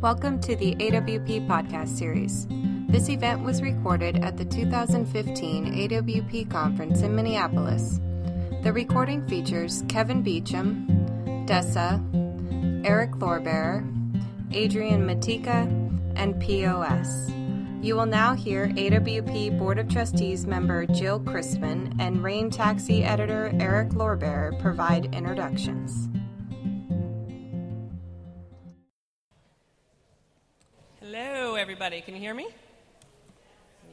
Welcome to the AWP podcast series. This event was recorded at the 2015 AWP conference in Minneapolis. The recording features Kevin Beacham, Dessa, Eric Lorberer, Adrian Matejka, and POS. You will now hear AWP Board of Trustees member Jill Christman and Rain Taxi editor Eric Lorberer provide introductions. Hello, everybody. Can you hear me?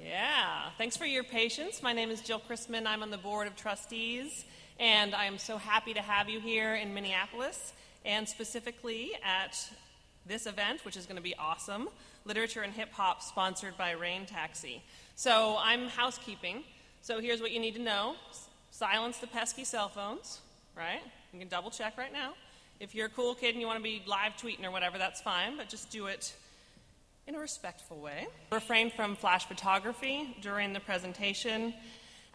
Yeah. Thanks for your patience. My name is Jill Christman. I'm on the Board of Trustees, and I am so happy to have you here in Minneapolis, and specifically at this event, which is going to be awesome, Literature and Hip Hop, sponsored by Rain Taxi. So I'm housekeeping. So here's what you need to know. Silence the pesky cell phones, right? You can double check right now. If you're a cool kid and you want to be live tweeting or whatever, that's fine, but just do it in a respectful way. Refrain from flash photography during the presentation.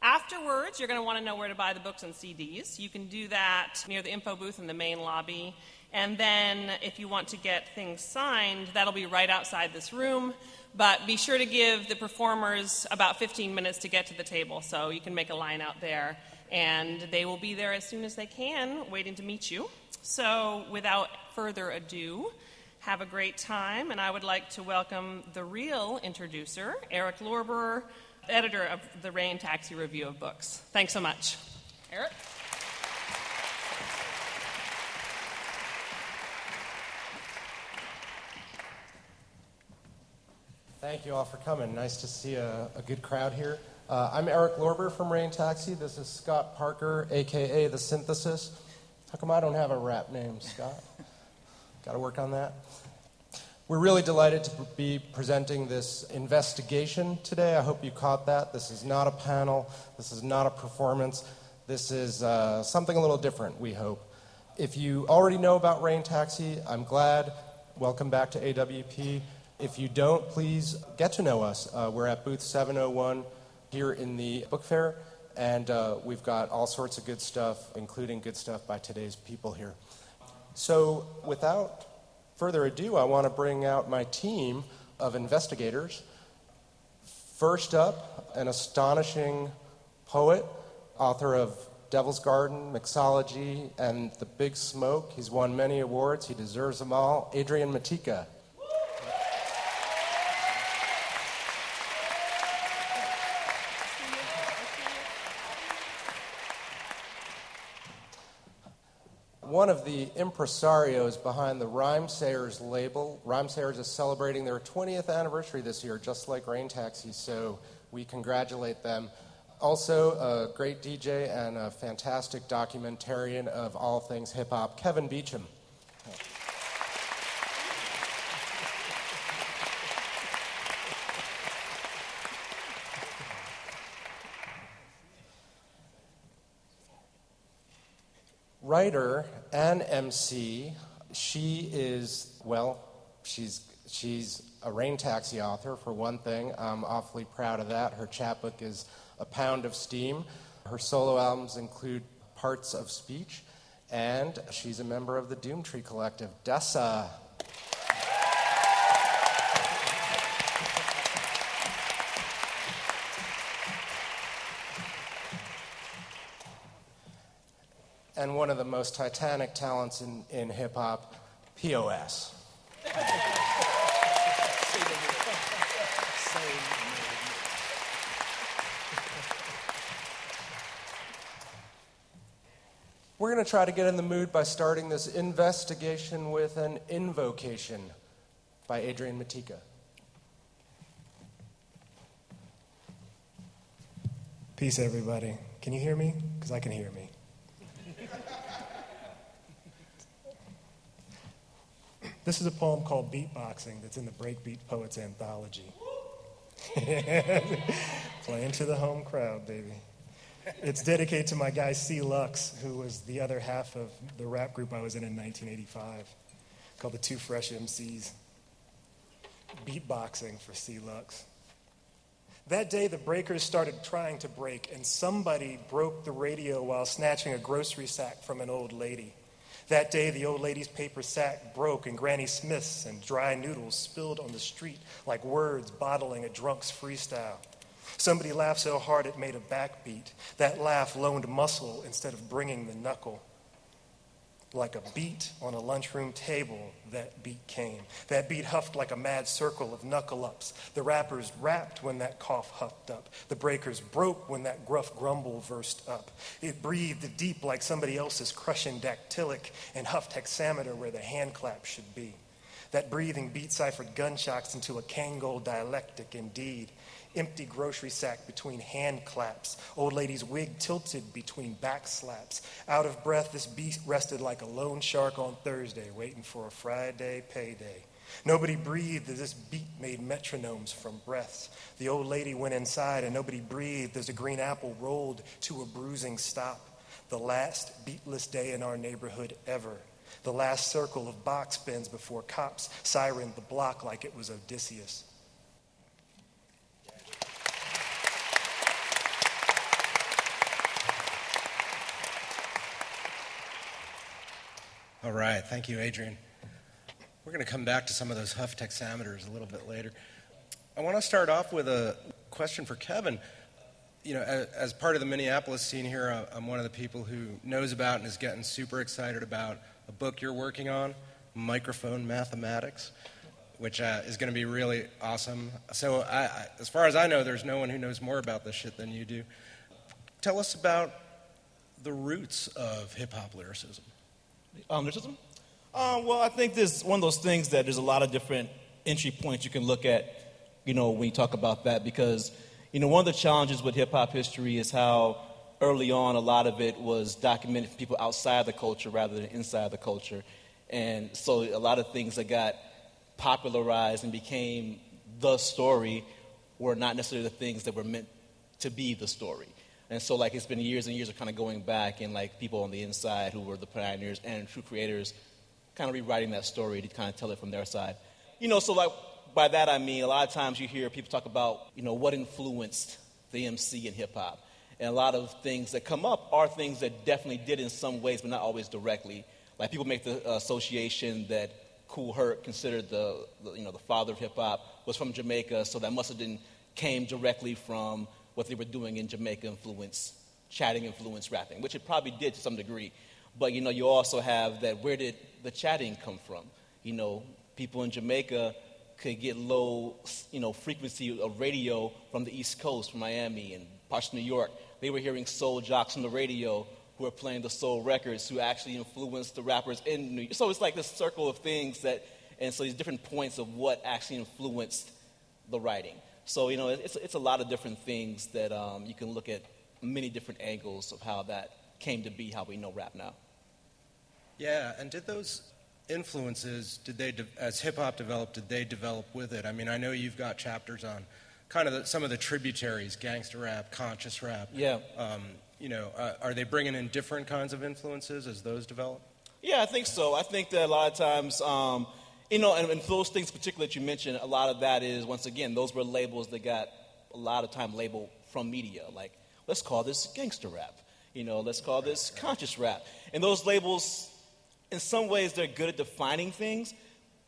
Afterwards, you're going to want to know where to buy the books and CDs. You can do that near the info booth in the main lobby. And then if you want to get things signed, that'll be right outside this room. But be sure to give the performers about 15 minutes to get to the table, so you can make a line out there. And they will be there as soon as they can, waiting to meet you. So without further ado, have a great time, and I would like to welcome the real introducer, Eric Lorberer, editor of the Rain Taxi Review of Books. Thanks so much. Eric? Thank you all for coming. Nice to see a good crowd here. I'm Eric Lorberer from Rain Taxi. This is Scott Parker, a.k.a. The Synthesis. How come I don't have a rap name, Scott? Got to work on that. We're really delighted to be presenting this investigation today. I hope you caught that. This is not a panel. This is not a performance. This is something a little different, we hope. If you already know about Rain Taxi, I'm glad. Welcome back to AWP. If you don't, please get to know us. We're at booth 701 here in the book fair, and we've got all sorts of good stuff, including good stuff by today's people here. So without further ado, I want to bring out my team of investigators. First up, an astonishing poet, author of Devil's Garden, Mixology, and The Big Smoke. He's won many awards. He deserves them all. Adrian Matejka. One of the impresarios behind the Rhymesayers label. Rhymesayers is celebrating their 20th anniversary this year, just like Rain Taxi, so we congratulate them. Also, a great DJ and a fantastic documentarian of all things hip-hop, Kevin Beacham. Writer and MC, she is, well, she's a Rain Taxi author, for one thing. I'm awfully proud of that. Her chapbook is A Pound of Steam. Her solo albums include Parts of Speech, and she's a member of the Doomtree Collective. Dessa. And one of the most titanic talents in hip-hop, POS. We're going to try to get in the mood by starting this investigation with an invocation by Adrian Matejka. Peace, everybody. Can you hear me? Because I can hear me. This is a poem called Beatboxing that's in the Breakbeat Poets Anthology. Playing to the home crowd, baby. It's dedicated to my guy C. Lux, who was the other half of the rap group I was in 1985, called the Two Fresh MCs. Beatboxing for C. Lux. That day, the breakers started trying to break, and somebody broke the radio while snatching a grocery sack from an old lady. That day, the old lady's paper sack broke, and Granny Smith's and dry noodles spilled on the street like words bottling a drunk's freestyle. Somebody laughed so hard it made a backbeat. That laugh loaned muscle instead of bringing the knuckle. Like a beat on a lunchroom table, that beat came. That beat huffed like a mad circle of knuckle-ups. The rappers rapped when that cough huffed up. The breakers broke when that gruff grumble versed up. It breathed deep like somebody else's crushing dactylic and huffed hexameter where the hand clap should be. That breathing beat ciphered gunshots into a Kangol dialectic indeed. Empty grocery sack between hand claps, old lady's wig tilted between back slaps. Out of breath, this beast rested like a lone shark on Thursday, waiting for a Friday payday. Nobody breathed as this beat made metronomes from breaths. The old lady went inside and nobody breathed as a green apple rolled to a bruising stop. The last beatless day in our neighborhood ever. The last circle of box bins before cops sirened the block like it was Odysseus. All right, thank you, Adrian. We're going to come back to some of those huff hexameters a little bit later. I want to start off with a question for Kevin. You know, as part of the Minneapolis scene here, I'm one of the people who knows about and is getting super excited about a book you're working on, Microphone Mathematics, which is going to be really awesome. So I, as far as I know, there's no one who knows more about this shit than you do. Tell us about the roots of hip-hop lyricism. Lyricism? Well, I think this is one of those things that there's a lot of different entry points you can look at, you know, when you talk about that, because, you know, one of the challenges with hip-hop history is how early on a lot of it was documented from people outside the culture rather than inside the culture. And so a lot of things that got popularized and became the story were not necessarily the things that were meant to be the story. And so, like, it's been years and years of kind of going back and, like, people on the inside who were the pioneers and true creators kind of rewriting that story to kind of tell it from their side. You know, so, like, by that I mean a lot of times you hear people talk about, you know, what influenced the MC in hip-hop. And a lot of things that come up are things that definitely did in some ways, but not always directly. Like, people make the association that Kool Herc, considered the father of hip-hop, was from Jamaica, so that must have been came directly from what they were doing in Jamaica influence, chatting influence rapping, which it probably did to some degree. But, you know, you also have that, where did the chatting come from? You know, people in Jamaica could get low, you know, frequency of radio from the East Coast, from Miami and parts of New York. They were hearing soul jocks on the radio who were playing the soul records, who actually influenced the rappers in New York. So it's like this circle of things that, and so these different points of what actually influenced the writing. So, you know, it's a lot of different things that you can look at many different angles of how that came to be, how we know rap now. Yeah, and did those influences, as hip-hop developed, did they develop with it? I mean, I know you've got chapters on kind of some of the tributaries, gangsta rap, conscious rap. Yeah. Are they bringing in different kinds of influences as those develop? Yeah, I think so. I think that a lot of times... You know, and those things particularly that you mentioned, a lot of that is, once again, those were labels that got a lot of time labeled from media. Like, let's call this gangster rap. You know, let's call this conscious rap. And those labels, in some ways, they're good at defining things,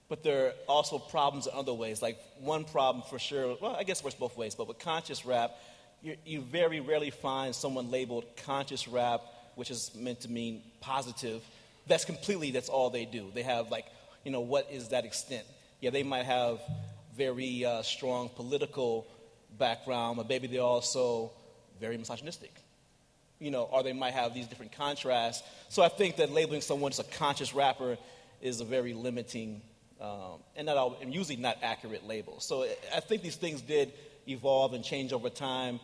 but there are also problems in other ways. Like, one problem for sure, well, I guess it works both ways, but with conscious rap, you very rarely find someone labeled conscious rap, which is meant to mean positive. That's all they do. They have, like, you know, what is that extent? Yeah, they might have very strong political background, but maybe they're also very misogynistic. You know, or they might have these different contrasts. So I think that labeling someone as a conscious rapper is a very limiting and usually not accurate label. So I think these things did evolve and change over time,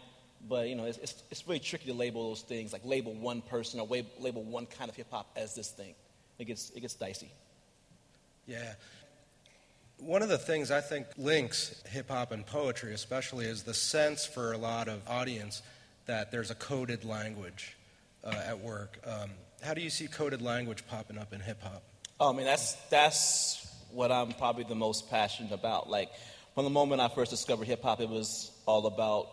but, you know, it's really tricky to label those things, like label one person or label one kind of hip-hop as this thing. It gets dicey. Yeah. One of the things I think links hip-hop and poetry especially is the sense for a lot of audience that there's a coded language at work. How do you see coded language popping up in hip-hop? Oh, I mean, that's what I'm probably the most passionate about. Like, from the moment I first discovered hip-hop, it was all about,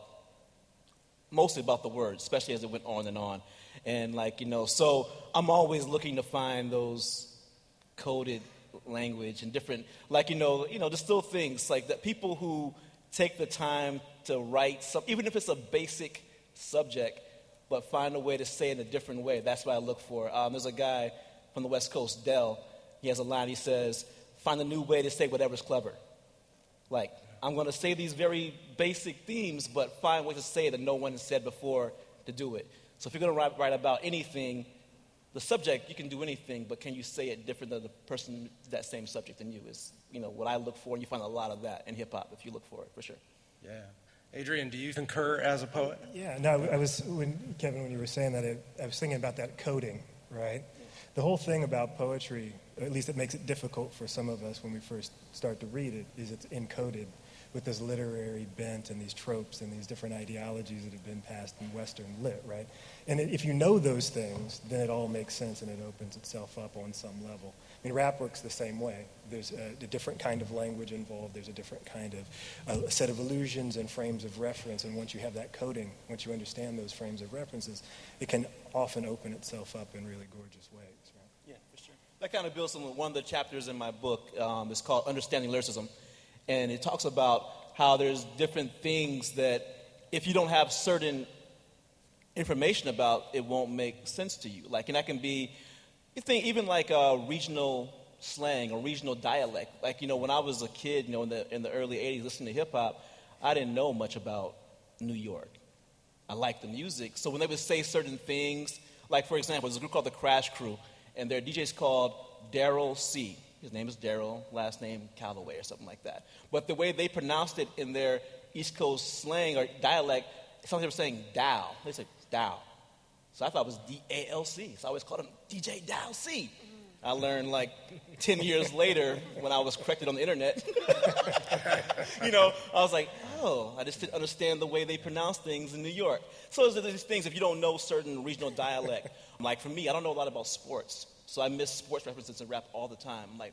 mostly about the words, especially as it went on and on. And like, you know, so I'm always looking to find those coded language and different, like, you know, just little things like that. People who take the time to write something, even if it's a basic subject, but find a way to say it in a different way. That's what I look for. There's a guy from the West Coast, Dell. He has a line. He says, "Find a new way to say whatever's clever." Like, I'm going to say these very basic themes, but find ways to say it that no one has said before to do it. So if you're going to write about anything, the subject, you can do anything, but can you say it different than the person, that same subject than you is, you know, what I look for. And you find a lot of that in hip-hop if you look for it, for sure. Yeah. Adrian, do you concur as a poet? Yeah, no, I was, Kevin, when you were saying that, I was thinking about that coding, right? Yeah. The whole thing about poetry, or at least it makes it difficult for some of us when we first start to read it, is it's encoded with this literary bent and these tropes and these different ideologies that have been passed in Western lit, right? And if you know those things, then it all makes sense and it opens itself up on some level. I mean, rap works the same way. There's a different kind of language involved. There's a different kind of a set of allusions and frames of reference. And once you have that coding, once you understand those frames of references, it can often open itself up in really gorgeous ways, right? Yeah, for sure. That kind of builds on one of the chapters in my book. It's called Understanding Lyricism. And it talks about how there's different things that if you don't have certain information about, it won't make sense to you. Like, and that can be, you think even like regional slang or regional dialect. Like, you know, when I was a kid, you know, in the early 80s listening to hip-hop, I didn't know much about New York. I liked the music. So when they would say certain things, like, for example, there's a group called the Crash Crew, and their DJ's called Daryl C. His name is Daryl, last name Calloway or something like that. But the way they pronounced it in their East Coast slang or dialect, it sounds like they were saying Dow. They said Dow. So I thought it was D-A-L-C. So I always called him DJ Dow C. I learned like 10 years later when I was corrected on the internet. You know, I was like, oh, I just didn't understand the way they pronounce things in New York. So there's these things if you don't know certain regional dialect. Like for me, I don't know a lot about sports. So I miss sports references in rap all the time. I'm like,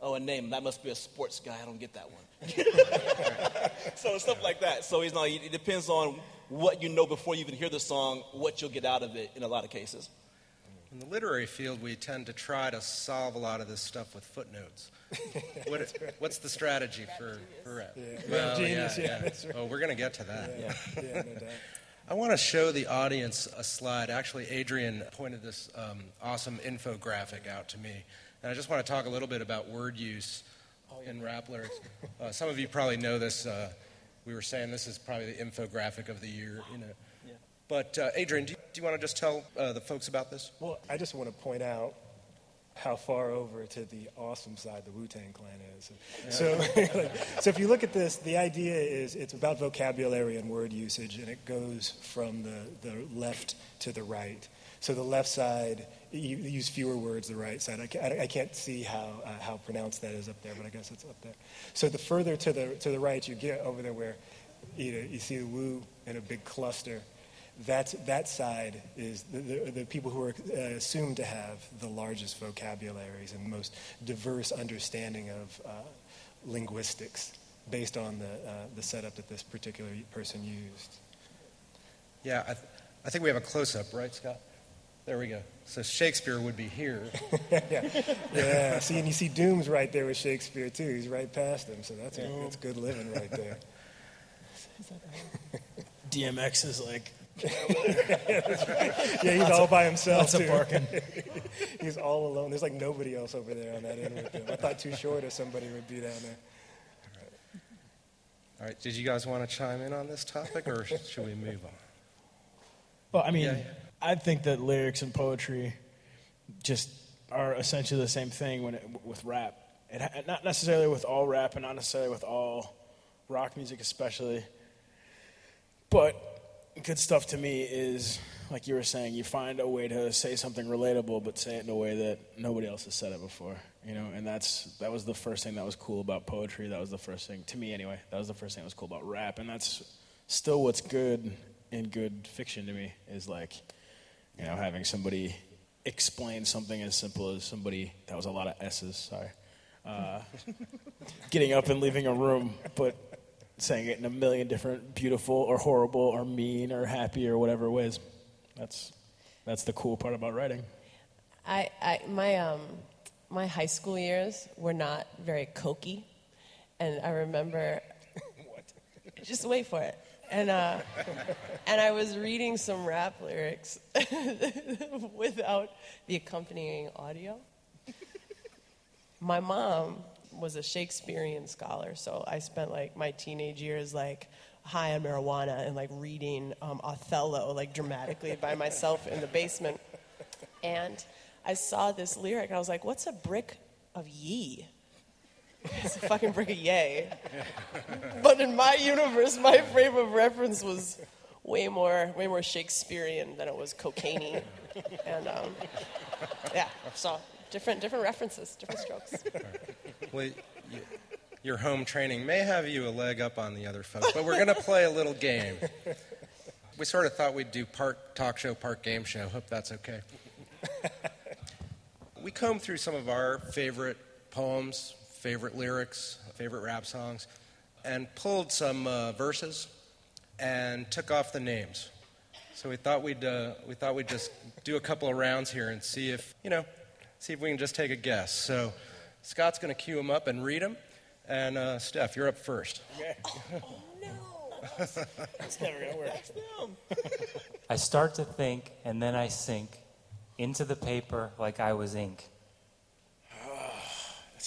oh, a name, that must be a sports guy. I don't get that one. So stuff like that. So you know, it depends on what you know before you even hear the song, what you'll get out of it in a lot of cases. In the literary field, we tend to try to solve a lot of this stuff with footnotes. What's the strategy for rap? Yeah. Well, Genius, yeah. That's right. Oh, we're going to get to that. Yeah, no doubt. I want to show the audience a slide. Actually, Adrian pointed this awesome infographic out to me. And I just want to talk a little bit about word use in rap lyrics. Some of you probably know this. We were saying this is probably the infographic of the year. You know. Yeah. But Adrian, do you want to just tell the folks about this? Well, I just want to point out how far over to the awesome side the Wu-Tang Clan is. So if you look at this, the idea is it's about vocabulary and word usage, and it goes from the left to the right. So the left side, you use fewer words, the right side. I can't see how pronounced that is up there, but I guess it's up there. So the further to the right you get over there where you see the Wu in a big cluster, that side is the people who are assumed to have the largest vocabularies and most diverse understanding of linguistics based on the setup that this particular person used. Yeah, I think we have a close-up, right, Scott? There we go. So Shakespeare would be here. Yeah. See, and you see Doom's right there with Shakespeare, too. He's right past him, so that's good living right there. DMX is like... Yeah, that's right. Yeah, he's all by himself, too. He's all alone. There's like nobody else over there on that end with him. I thought Too Short or somebody would be down there. All right. Did you guys want to chime in on this topic, or should we move on? Well, I mean, yeah. I think that lyrics and poetry just are essentially the same thing with rap. It, not necessarily with all rap, and not necessarily with all rock music, especially. But good stuff to me is, like you were saying, you find a way to say something relatable, but say it in a way that nobody else has said it before, you know. And that was the first thing that was cool about poetry. That was the first thing, to me anyway, that was the first thing that was cool about rap. And that's still what's good in good fiction to me, is like, you know, having somebody explain something as simple as somebody, that was a lot of S's, sorry, getting up and leaving a room, but saying it in a million different beautiful or horrible or mean or happy or whatever ways. That's That's the cool part about writing. My high school years were not very cokey, and I remember. What? Just wait for it. And I was reading some rap lyrics without the accompanying audio. My mom was a Shakespearean scholar, so I spent like my teenage years like high on marijuana and like reading Othello like dramatically by myself in the basement. And I saw this lyric, and I was like, "What's a brick of ye?" It's a fucking brick of yay. But in my universe, my frame of reference was way more Shakespearean than it was cocaine-y. And yeah, so different references, different strokes. Well, your home training may have you a leg up on the other folks, but we're gonna play a little game. We sort of thought we'd do part talk show, part game show. Hope that's okay. We combed through some of our favorite poems, favorite lyrics, favorite rap songs, and pulled some verses and took off the names. So we thought we'd just do a couple of rounds here and see if we can just take a guess. So Scott's going to cue them up and read them, and Steph, you're up first. Okay. Oh no! That's never going to work. That's dumb. I start to think, and then I sink into the paper like I was ink. It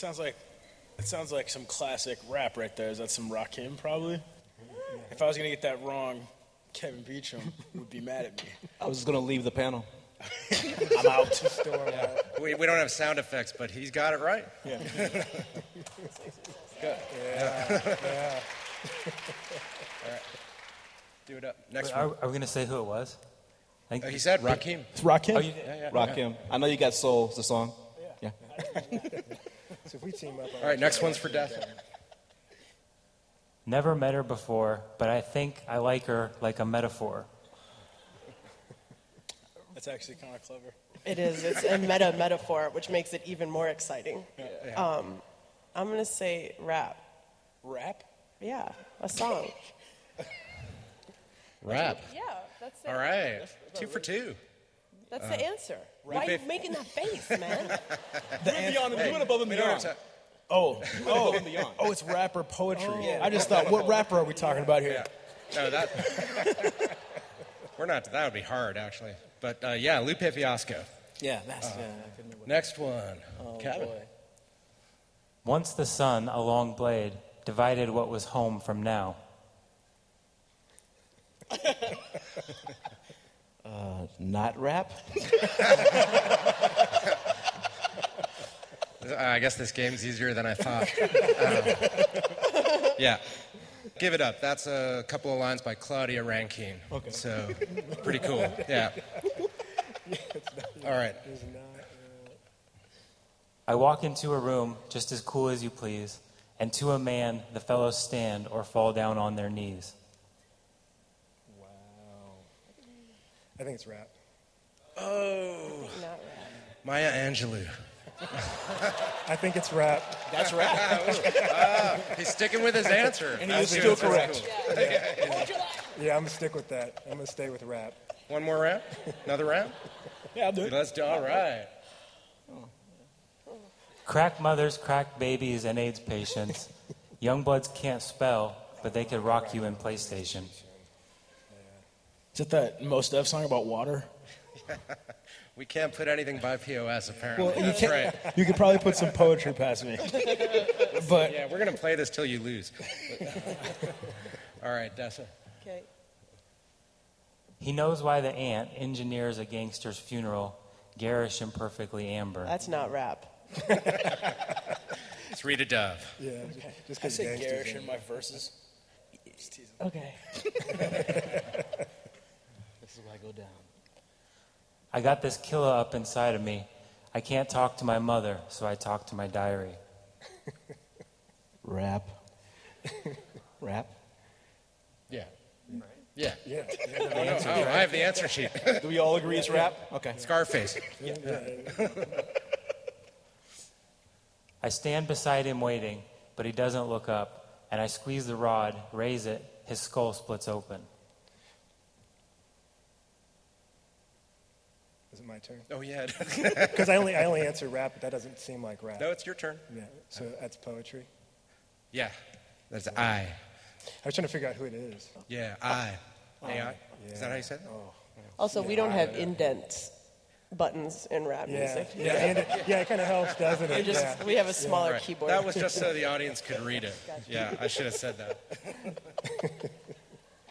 sounds like some classic rap right there. Is that some Rakim, probably? If I was going to get that wrong, Kevin Beacham would be mad at me. I was just going to leave the panel. I'm out. Storm out. We don't have sound effects, but he's got it right. Yeah. Good. Yeah. All right. Do it up. Next one. Are we going to say who it was? He said Rakim. It's Rakim. Oh, yeah. Rakim. I know you got soul. It's a song. Yeah. So if we team up, all right, next one's for Death. Never met her before, but I think I like her like a metaphor. That's actually kind of clever. It is. It's a metaphor, which makes it even more exciting. Yeah. I'm going to say rap. Rap? Yeah, a song. Rap? Yeah, that's it. All right, 2 for 2. That's the answer. Why are you making that face, man? We're above and beyond. It's rap or poetry. Oh, yeah, I just thought, what rapper are we talking about here? Yeah. No, that... We're not... That would be hard, actually. But, yeah, Lupe Fiasco. Yeah, that's... next one. Oh, Kevin. Boy. Once the sun, a long blade, divided what was home from now. Not rap? I guess this game's easier than I thought. Yeah. Give it up. That's a couple of lines by Claudia Rankine. Okay. So, pretty cool. Yeah. All right. I walk into a room just as cool as you please, and to a man the fellows stand or fall down on their knees. I think it's rap. Oh. Not rap. Maya Angelou. I think it's rap. That's rap. He's sticking with his answer. And he was still correct. Cool. Yeah, I'm going to stick with that. I'm going to stay with rap. One more round? Another round? Yeah, I'll do it. Let's do all right. Crack mothers, crack babies, and AIDS patients. Young bloods can't spell, but they could rock you in PlayStation. Is it that Mos Def song about water? We can't put anything by POS, apparently. Well, that's right. You could probably put some poetry past me. But yeah, we're going to play this till you lose. All right, Dessa. Okay. He knows why the ant engineers a gangster's funeral, garish and perfectly amber. That's not rap. It's Rita Dove. Yeah, okay. Just I say garish in my verses. Just teasing. Okay. This is why I go down. I got this killer up inside of me. I can't talk to my mother, so I talk to my diary. Rap. Rap? Yeah. Right? Yeah. I have the answer sheet. Do we all agree it's rap? Okay. Scarface. Yeah. I stand beside him waiting, but he doesn't look up, and I squeeze the rod, raise it, his skull splits open. my turn? Oh, yeah. Because I only answer rap, but that doesn't seem like rap. No, it's your turn. Yeah. So that's poetry? Yeah. That's I. I was trying to figure out who it is. Yeah, I. AI. Yeah. Is that how you said that? Oh. Also, yeah, we don't have indents buttons in rap music. Yeah, it kind of helps, doesn't it? We have a smaller keyboard. That was just so the audience could read it. Gotcha. Yeah, I should have said that.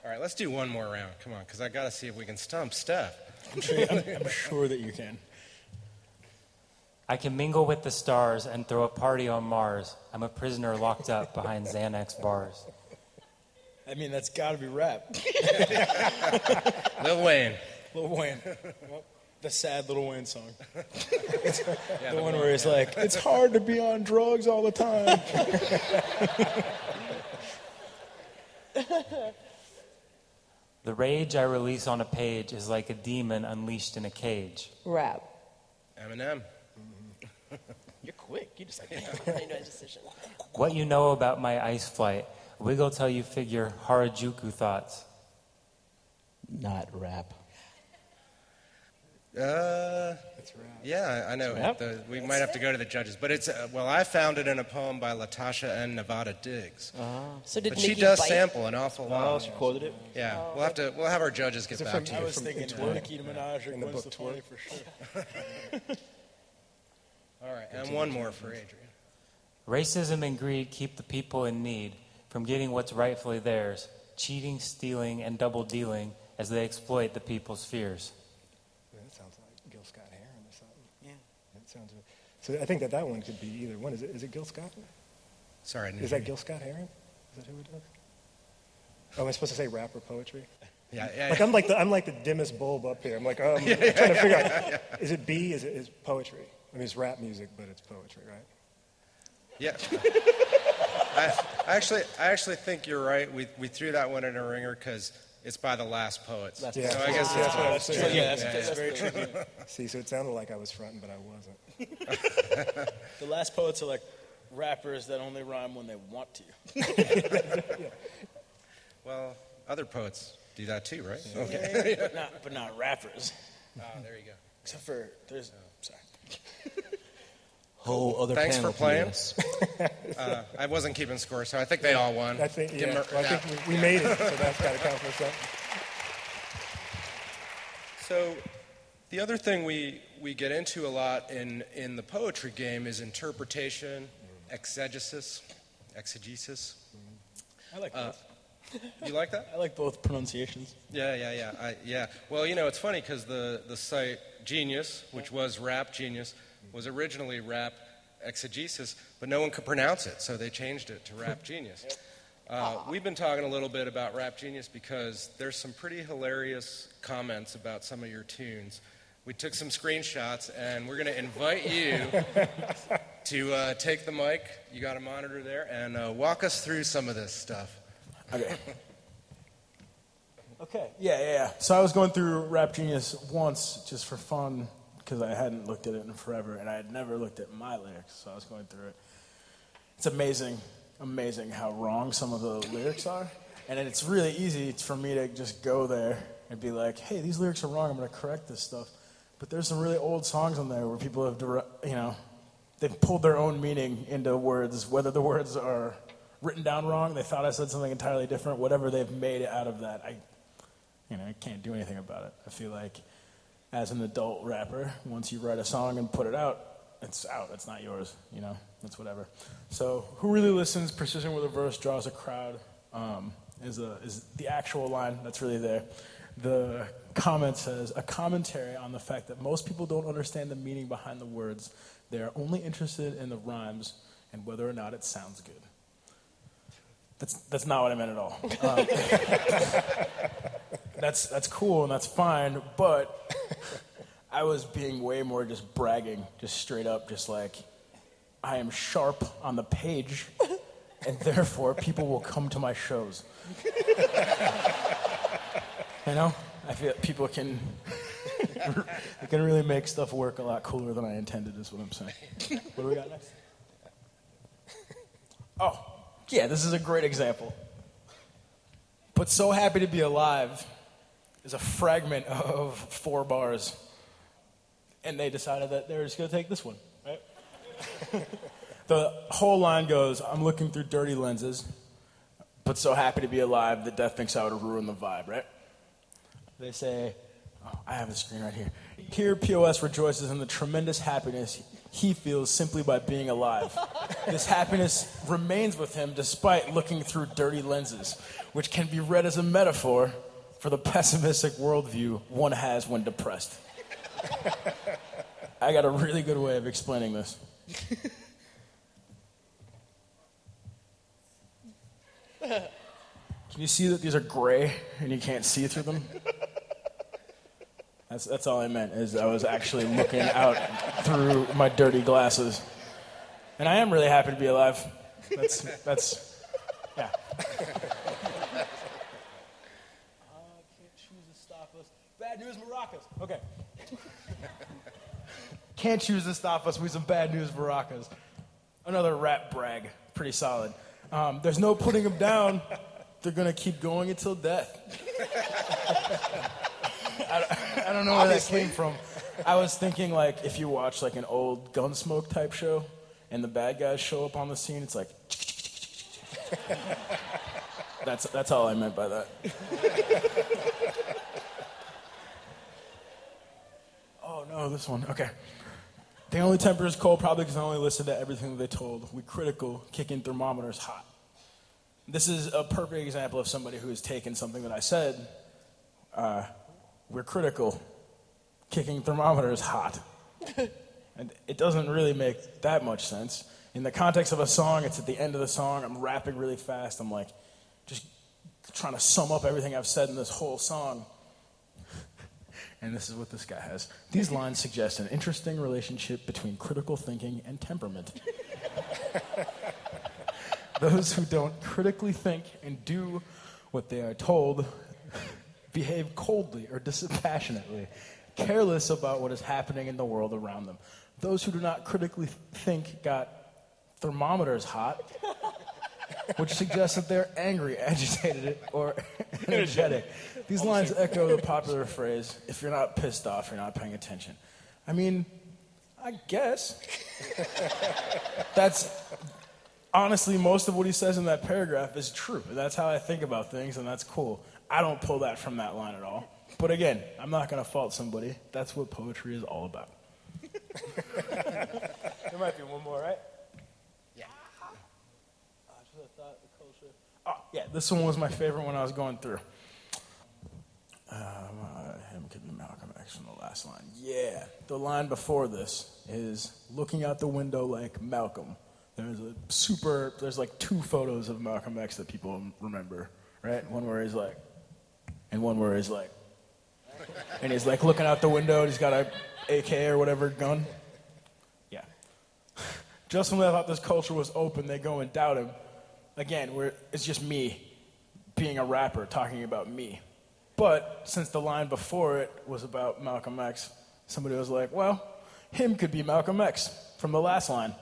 All right, let's do one more round. Come on, because I got to see if we can stump Steph. I'm sure that you can. I can mingle with the stars and throw a party on Mars. I'm a prisoner locked up behind Xanax bars. I mean, that's got to be rap. Lil Wayne. Well, the sad Lil Wayne song. The one where he's like, it's hard to be on drugs all the time. The rage I release on a page is like a demon unleashed in a cage. Rap. Eminem. Mm-hmm. You're quick. You just like, I made my decision. What you know about my ice flight. Wiggle till you figure Harajuku thoughts. Not rap. It's rap. Yeah, I know. We might have to go to the judges. But it's, I found it in a poem by Latasha and Nevada Diggs. So did but Nikki she does bite? Sample an awful lot. Oh, she quoted it? Yeah, we'll have our judges get back to you. I was thinking Nicki Minaj or wins the 20 for sure. All right, and one more for Adrian. Racism and greed keep the people in need from getting what's rightfully theirs, cheating, stealing, and double dealing as they exploit the people's fears. Gil Scott-Heron or something. Yeah. That sounds good. So I think that one could be either one. Is it Gil Scott? Sorry, I didn't. Is that Gil Scott-Heron? Is that who it is? Oh, am I supposed to say rap or poetry? Yeah. Like I'm like the dimmest bulb up here. I'm like, trying to figure out. Is it B? Is poetry? I mean, it's rap music, but it's poetry, right? Yeah. I actually think you're right. We threw that one in a ringer because it's by The Last Poets. So I guess that's what I was saying. Yeah, that's very true. See, so it sounded like I was fronting, but I wasn't. The Last Poets are like rappers that only rhyme when they want to. Yeah. Well, other poets do that too, right? Yeah. Okay. But not rappers. Oh, there you go. Except for, sorry. Whole other thanks for playing. I wasn't keeping score, so I think they all won. I think, I think we made it, so that's got to count for something. So the other thing we get into a lot in the poetry game is interpretation, exegesis. I like that. You like that? I like both pronunciations. Yeah. Well, it's funny because the site Genius, which was Rap Genius, was originally Rap Exegesis, but no one could pronounce it, so they changed it to Rap Genius. We've been talking a little bit about Rap Genius because there's some pretty hilarious comments about some of your tunes. We took some screenshots, and we're going to invite you to take the mic. You got a monitor there, and walk us through some of this stuff. Okay. Okay. So I was going through Rap Genius once just for fun, because I hadn't looked at it in forever, and I had never looked at my lyrics, so I was going through it. It's amazing how wrong some of the lyrics are, and it's really easy for me to just go there and be like, hey, these lyrics are wrong, I'm going to correct this stuff. But there's some really old songs on there where people have, they've pulled their own meaning into words, whether the words are written down wrong, they thought I said something entirely different, whatever they've made out of that, I can't do anything about it. I feel like, as an adult rapper, once you write a song and put it out, it's not yours, it's whatever. So, Who Really Listens, Precision with a Verse, Draws a Crowd, is the actual line that's really there. The comment says, a commentary on the fact that most people don't understand the meaning behind the words. They are only interested in the rhymes and whether or not it sounds good. That's not what I meant at all. That's cool and that's fine, but I was being way more just bragging, just straight up, just like, I am sharp on the page, and therefore people will come to my shows. I feel like people can can really make stuff work a lot cooler than I intended, is what I'm saying. What do we got next? Oh, yeah, this is a great example. But So Happy to Be Alive is a fragment of 4 bars. and they decided that they were just going to take this one, right? The whole line goes, I'm looking through dirty lenses, but so happy to be alive that death thinks I would ruin the vibe, right? They say, oh, I have the screen right here. Here, POS rejoices in the tremendous happiness he feels simply by being alive. This happiness remains with him despite looking through dirty lenses, which can be read as a metaphor for the pessimistic worldview one has when depressed. I got a really good way of explaining this. Can you see that these are gray and you can't see through them? That's all I meant, is I was actually looking out through my dirty glasses. And I am really happy to be alive. That's yeah. Can't choose to stop us. Bad news, maracas. Okay. Can't choose to stop us. We some bad news, maracas. Another rap brag. Pretty solid. There's no putting them down. They're going to keep going until death. I don't know where obviously that came from. I was thinking, like, if you watch, like, an old Gunsmoke type show and the bad guys show up on the scene, it's like... That's all I meant by that. Oh, no, this one. Okay. The only temper is cold probably because I only listened to everything that they told. We critical, kicking thermometers hot. This is a perfect example of somebody who has taken something that I said... we're critical. Kicking thermometer is hot. And it doesn't really make that much sense. In the context of a song, it's at the end of the song. I'm rapping really fast. I'm like, just trying to sum up everything I've said in this whole song. And this is what this guy has. These lines suggest an interesting relationship between critical thinking and temperament. Those who don't critically think and do what they are told... behave coldly or dispassionately, careless about what is happening in the world around them. Those who do not critically think got thermometers hot, which suggests that they're angry, agitated, or energetic. These lines echo the popular phrase, if you're not pissed off, you're not paying attention. I mean, I guess. That's... honestly, most of what he says in that paragraph is true. That's how I think about things, and that's cool. I don't pull that from that line at all. But again, I'm not going to fault somebody. That's what poetry is all about. There might be one more, right? Yeah. Yeah, this one was my favorite one I was going through. Him could be Malcolm X in the last line. Yeah. The line before this is looking out the window like Malcolm. There's like two photos of Malcolm X that people remember, right? One where he's like, and one where he's like, and he's like looking out the window and he's got a AK or whatever gun. Yeah. Just when they thought this culture was open, they go and doubt him. Again, it's just me being a rapper talking about me. But since the line before it was about Malcolm X, somebody was like, well, him could be Malcolm X from the last line.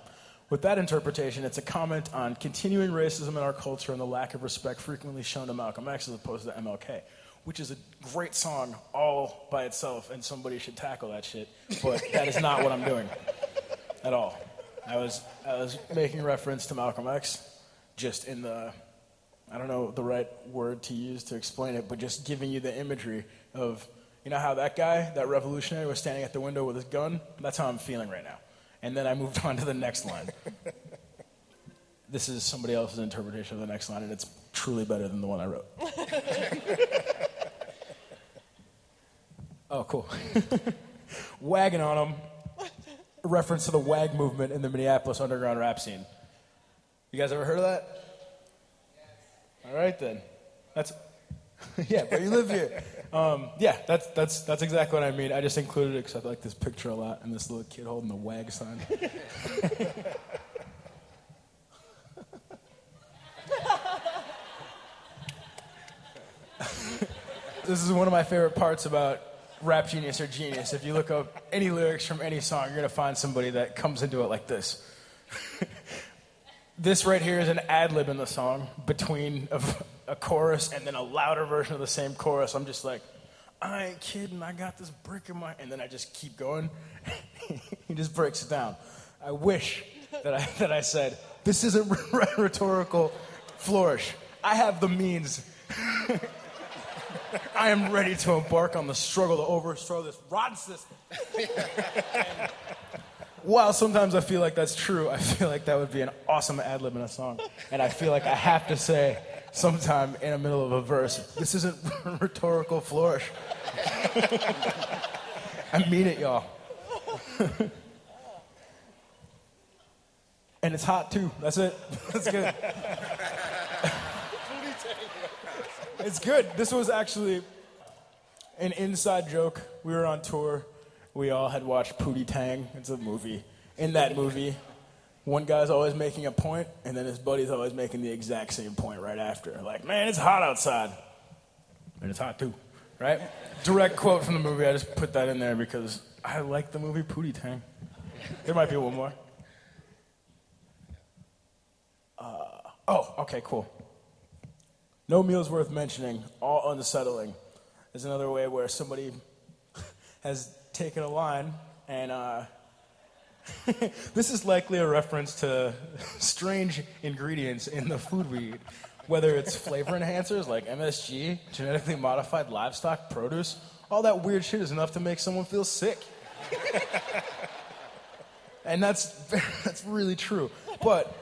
With that interpretation, it's a comment on continuing racism in our culture and the lack of respect frequently shown to Malcolm X as opposed to MLK, which is a great song all by itself, and somebody should tackle that shit, but that is not what I'm doing at all. I was making reference to Malcolm X, just in the, I don't know the right word to use to explain it, but just giving you the imagery of, you know how that guy, that revolutionary, was standing at the window with his gun? That's how I'm feeling right now. And then I moved on to the next line. This is somebody else's interpretation of the next line, and it's truly better than the one I wrote. Oh, cool. Wagging on them. A reference to the WAG movement in the Minneapolis underground rap scene. You guys ever heard of that? Yes. All right, then. That's... yeah, but you live here. Yeah, that's exactly what I mean. I just included it because I like this picture a lot and this little kid holding the WAG sign. This is one of my favorite parts about Rap Genius or Genius. If you look up any lyrics from any song, you're going to find somebody that comes into it like this. This right here is an ad-lib in the song between a chorus and then a louder version of the same chorus. I'm just like, I ain't kidding, I got this brick in my... And then I just keep going. He just breaks it down. I wish that I said, this isn't rhetorical flourish. I have the means. I am ready to embark on the struggle to overthrow this rod system. And while sometimes I feel like that's true, I feel like that would be an awesome ad-lib in a song. And I feel like I have to say sometime in the middle of a verse, this isn't rhetorical flourish. I mean it, y'all. And it's hot, too. That's it. That's good. It's good. This was actually an inside joke. We were on tour. We all had watched Pootie Tang. It's a movie. In that movie, one guy's always making a point, and then his buddy's always making the exact same point right after. Like, man, it's hot outside. And it's hot, too. Right? Direct quote from the movie. I just put that in there because I like the movie Pootie Tang. There might be one more. Okay, cool. No meal's worth mentioning, all unsettling. There's another way where somebody has taken a line, and this is likely a reference to strange ingredients in the food we eat, whether it's flavor enhancers like MSG, genetically modified livestock, produce, all that weird shit is enough to make someone feel sick. And that's really true. But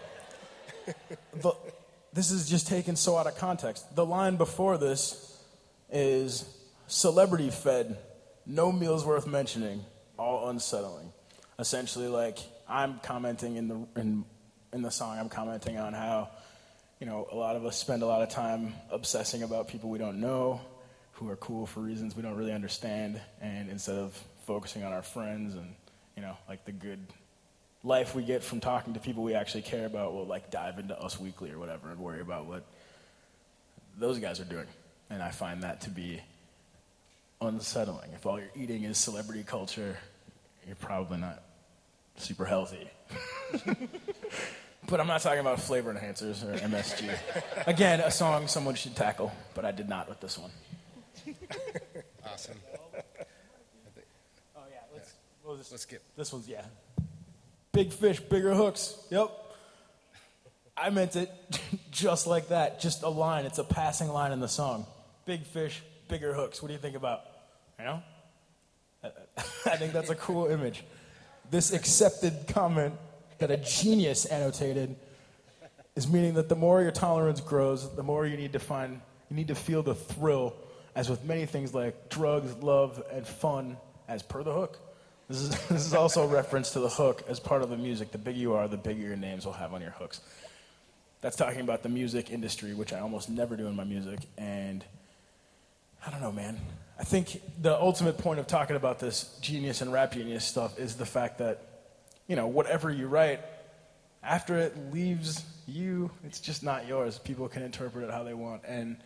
this is just taken so out of context. The line before this is celebrity fed, no meals worth mentioning, all unsettling. Essentially, like, I'm commenting in the song, I'm commenting on how, you know, a lot of us spend a lot of time obsessing about people we don't know, who are cool for reasons we don't really understand, and instead of focusing on our friends and, you know, like the good life we get from talking to people we actually care about, will like dive into Us Weekly or whatever and worry about what those guys are doing. And I find that to be unsettling. If all you're eating is celebrity culture, you're probably not super healthy. But I'm not talking about flavor enhancers or MSG. Again, a song someone should tackle, but I did not with this one. Awesome. Oh yeah, let's skip. This one's, yeah. Big fish, bigger hooks. Yep. I meant it just like that. Just a line. It's a passing line in the song. Big fish, bigger hooks. What do you think about? You know? I think that's a cool image. This accepted comment that a genius annotated is meaning that the more your tolerance grows, the more you need to feel the thrill, as with many things like drugs, love, and fun, as per the hook. This is also a reference to the hook as part of the music. The bigger you are, the bigger your names will have on your hooks. That's talking about the music industry, which I almost never do in my music. And I don't know, man. I think the ultimate point of talking about this genius and rap genius stuff is the fact that, you know, whatever you write, after it leaves you, it's just not yours. People can interpret it how they want. And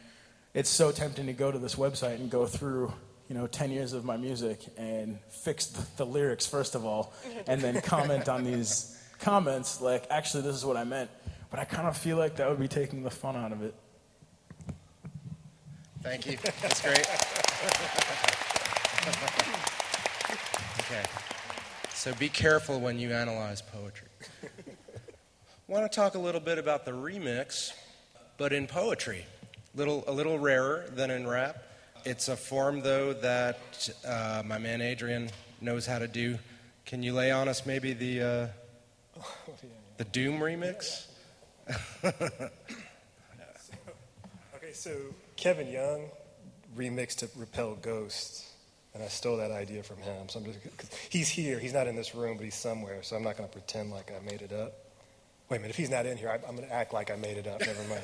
it's so tempting to go to this website and go through, you know, 10 years of my music and fix the lyrics first of all, and then comment on these comments like, actually, this is what I meant. But I kind of feel like that would be taking the fun out of it. Thank you. That's great. Okay. So be careful when you analyze poetry. Want to talk a little bit about the remix, but in poetry. A little rarer than in rap. It's a form, though, that my man Adrian knows how to do. Can you lay on us maybe the Doom remix? Yeah, yeah. So Kevin Young remixed to Repel Ghosts, and I stole that idea from him. So I'm just, 'cause he's here. He's not in this room, but he's somewhere, so I'm not going to pretend like I made it up. Wait a minute, if he's not in here, I'm going to act like I made it up. Never mind.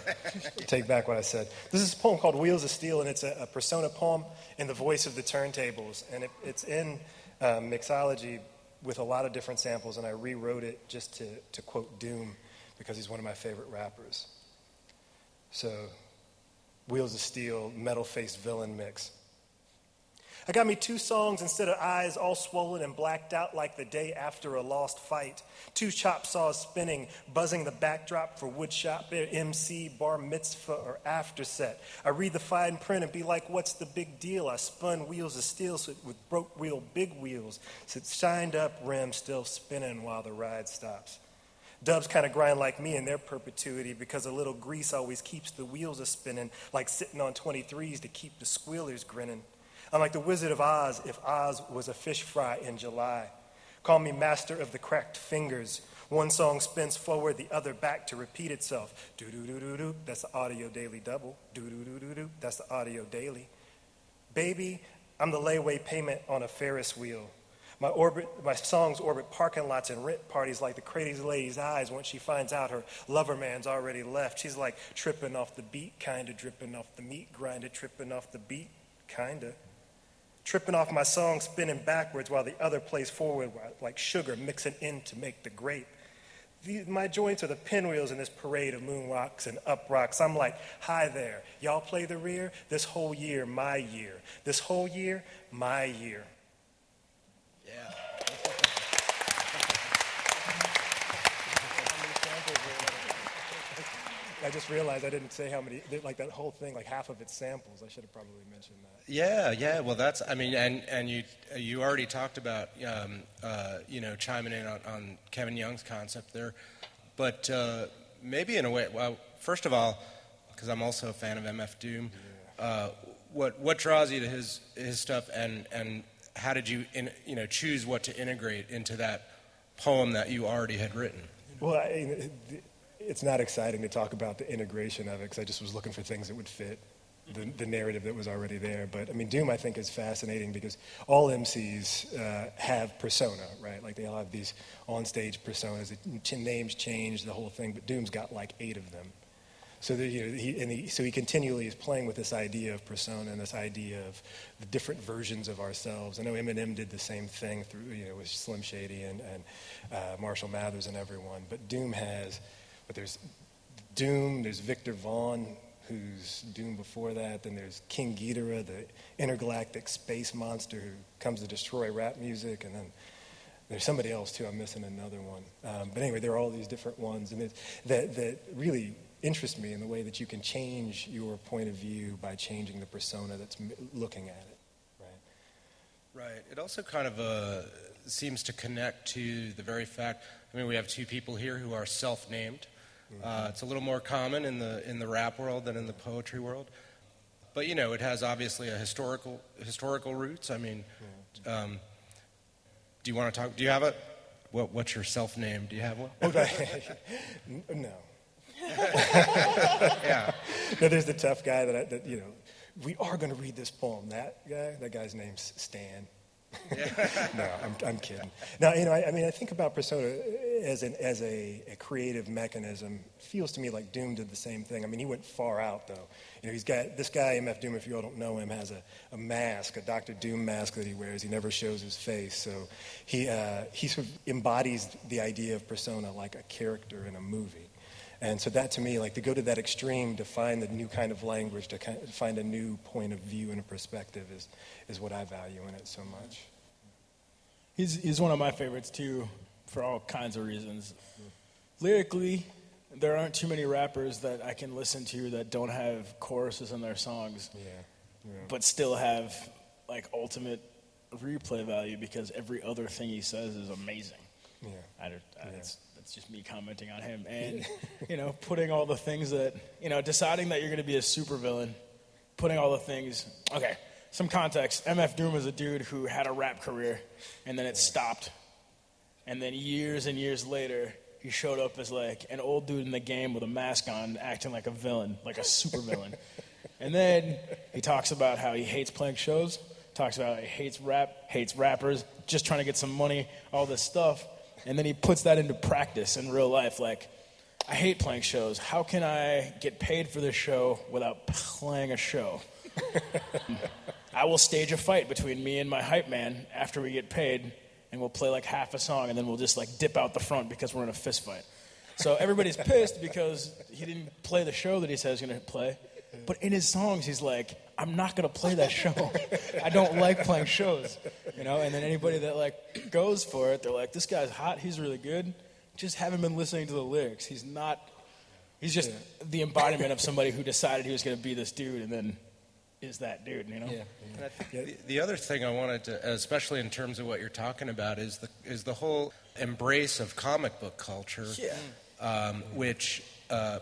Take back what I said. This is a poem called Wheels of Steel, and it's a persona poem in the voice of the turntables. And it's in mixology with a lot of different samples, and I rewrote it just to quote Doom because he's one of my favorite rappers. So, Wheels of Steel, metal-faced villain mix. I got me two songs instead of eyes all swollen and blacked out like the day after a lost fight. Two chop saws spinning, buzzing the backdrop for woodshop, MC, bar mitzvah, or after set. I read the fine print and be like, what's the big deal? I spun wheels of steel with broke wheel big wheels. So it's shined up rim still spinning while the ride stops. Dubs kind of grind like me in their perpetuity because a little grease always keeps the wheels a spinning, like sitting on 23s to keep the squealers grinning. I'm like the Wizard of Oz if Oz was a fish fry in July. Call me master of the cracked fingers. One song spins forward, the other back to repeat itself. Do-do-do-do-do, that's the audio daily double. Do-do-do-do-do, that's the audio daily. Baby, I'm the layaway payment on a Ferris wheel. My songs orbit parking lots and rent parties like the crazy lady's eyes once she finds out her lover man's already left. She's like tripping off the beat, kinda dripping off the meat grinder, tripping off the beat, kinda. Tripping off my song, spinning backwards while the other plays forward like sugar mixing in to make the grape. My joints are the pinwheels in this parade of moon rocks and up rocks. I'm like, hi there, y'all play the rear? This whole year, my year. This whole year, my year. Yeah. I just realized I didn't say how many, like that whole thing, like half of it's samples. I should have probably mentioned that. Yeah. Well, that's, I mean, and you already talked about, chiming in on Kevin Young's concept there. But maybe in a way, well, first of all, because I'm also a fan of MF Doom, yeah. What draws you to his stuff and how did you, choose what to integrate into that poem that you already had written? Well, it's not exciting to talk about the integration of it because I just was looking for things that would fit the narrative that was already there. But, I mean, Doom, I think, is fascinating because all MCs have persona, right? Like, they all have these on-stage personas. Names change, the whole thing. But Doom's got, like, 8 of them. So he continually is playing with this idea of persona and this idea of the different versions of ourselves. I know Eminem did the same thing through with Slim Shady and Marshall Mathers and everyone. But there's Doom. There's Victor Vaughn, who's Doom before that. Then there's King Ghidorah, the intergalactic space monster who comes to destroy rap music, and then. There's somebody else too. I'm missing another one. But anyway, there are all these different ones, and that really interests me in the way that you can change your point of view by changing the persona that's looking at it, right? Right. It also kind of seems to connect to the very fact. I mean, we have two people here who are self-named. Mm-hmm. It's a little more common in the rap world than in the poetry world, but it has obviously a historical roots. I mean. Mm-hmm. Do you want to talk? Do you have a? What's your self name? Do you have one? No. Yeah. No, there's the tough guy that we are going to read this poem. That guy's name's Stan. No, I'm kidding. Now, I think about persona as a creative mechanism. Feels to me like Doom did the same thing. I mean, he went far out, though. He's got this guy, MF Doom, if you all don't know him, has a mask, a Dr. Doom mask that he wears. He never shows his face. So he sort of embodies the idea of persona like a character in a movie. And so that, to me, like to go to that extreme to find the new kind of language, to find a new point of view and a perspective is what I value in it so much. He's one of my favorites, too, for all kinds of reasons. Lyrically, there aren't too many rappers that I can listen to that don't have choruses in their songs, but still have, like, ultimate replay value because every other thing he says is amazing. Yeah. It's just me commenting on him and, putting all the things that, deciding that you're going to be a supervillain, putting all the things. Okay, some context. MF Doom is a dude who had a rap career and then it stopped. And then years and years later, he showed up as like an old dude in the game with a mask on acting like a villain, like a supervillain. And then he talks about how he hates playing shows, talks about how he hates rap, hates rappers, just trying to get some money, all this stuff. And then he puts that into practice in real life. Like, I hate playing shows. How can I get paid for this show without playing a show? I will stage a fight between me and my hype man after we get paid, and we'll play like half a song, and then we'll just like dip out the front because we're in a fist fight. So everybody's pissed because he didn't play the show that he said he was going to play. But in his songs, he's like, I'm not going to play that show. I don't like playing shows, you know? And then anybody that, like, goes for it, they're like, this guy's hot, he's really good. Just haven't been listening to the lyrics. He's not, he's just the embodiment of somebody who decided he was going to be this dude and then is that dude, you know? Yeah. The other thing I wanted to, especially in terms of what you're talking about, is the whole embrace of comic book culture, which...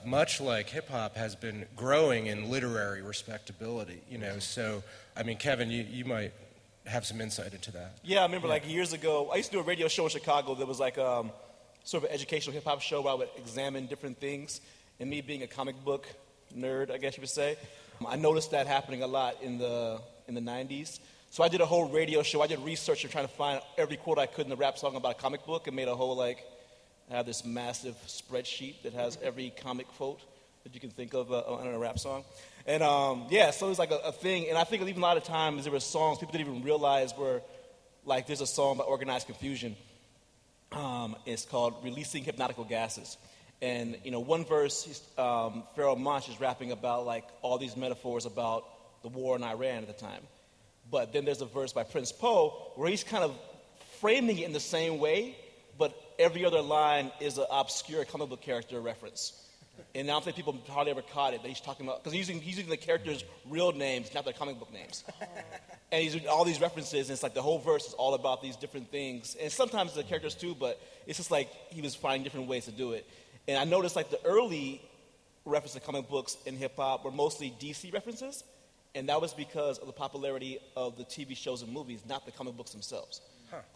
much like hip-hop, has been growing in literary respectability, you know. So, I mean, Kevin, you might have some insight into that. Yeah, I remember, like, years ago, I used to do a radio show in Chicago that was, like, sort of an educational hip-hop show where I would examine different things. And me being a comic book nerd, I guess you would say, I noticed that happening a lot in the 90s. So I did a whole radio show. I did research and trying to find every quote I could in the rap song about a comic book and made a whole, like... I have this massive spreadsheet that has every comic quote that you can think of on a rap song. And, so it was like a thing. And I think even a lot of times there were songs people didn't even realize were, like, there's a song by Organized Confusion. It's called Releasing Hypnotical Gases. And, you know, one verse, Pharoah Monch is rapping about, like, all these metaphors about the war in Iran at the time. But then there's a verse by Prince Po where he's kind of framing it in the same way, but every other line is an obscure comic book character reference. And I don't think people hardly ever caught it that he's talking about, because he's using the characters' real names, not their comic book names. And he's doing all these references, and it's like the whole verse is all about these different things. And sometimes the characters too, but it's just like he was finding different ways to do it. And I noticed, like, the early references to comic books in hip-hop were mostly DC references, and that was because of the popularity of the TV shows and movies, not the comic books themselves.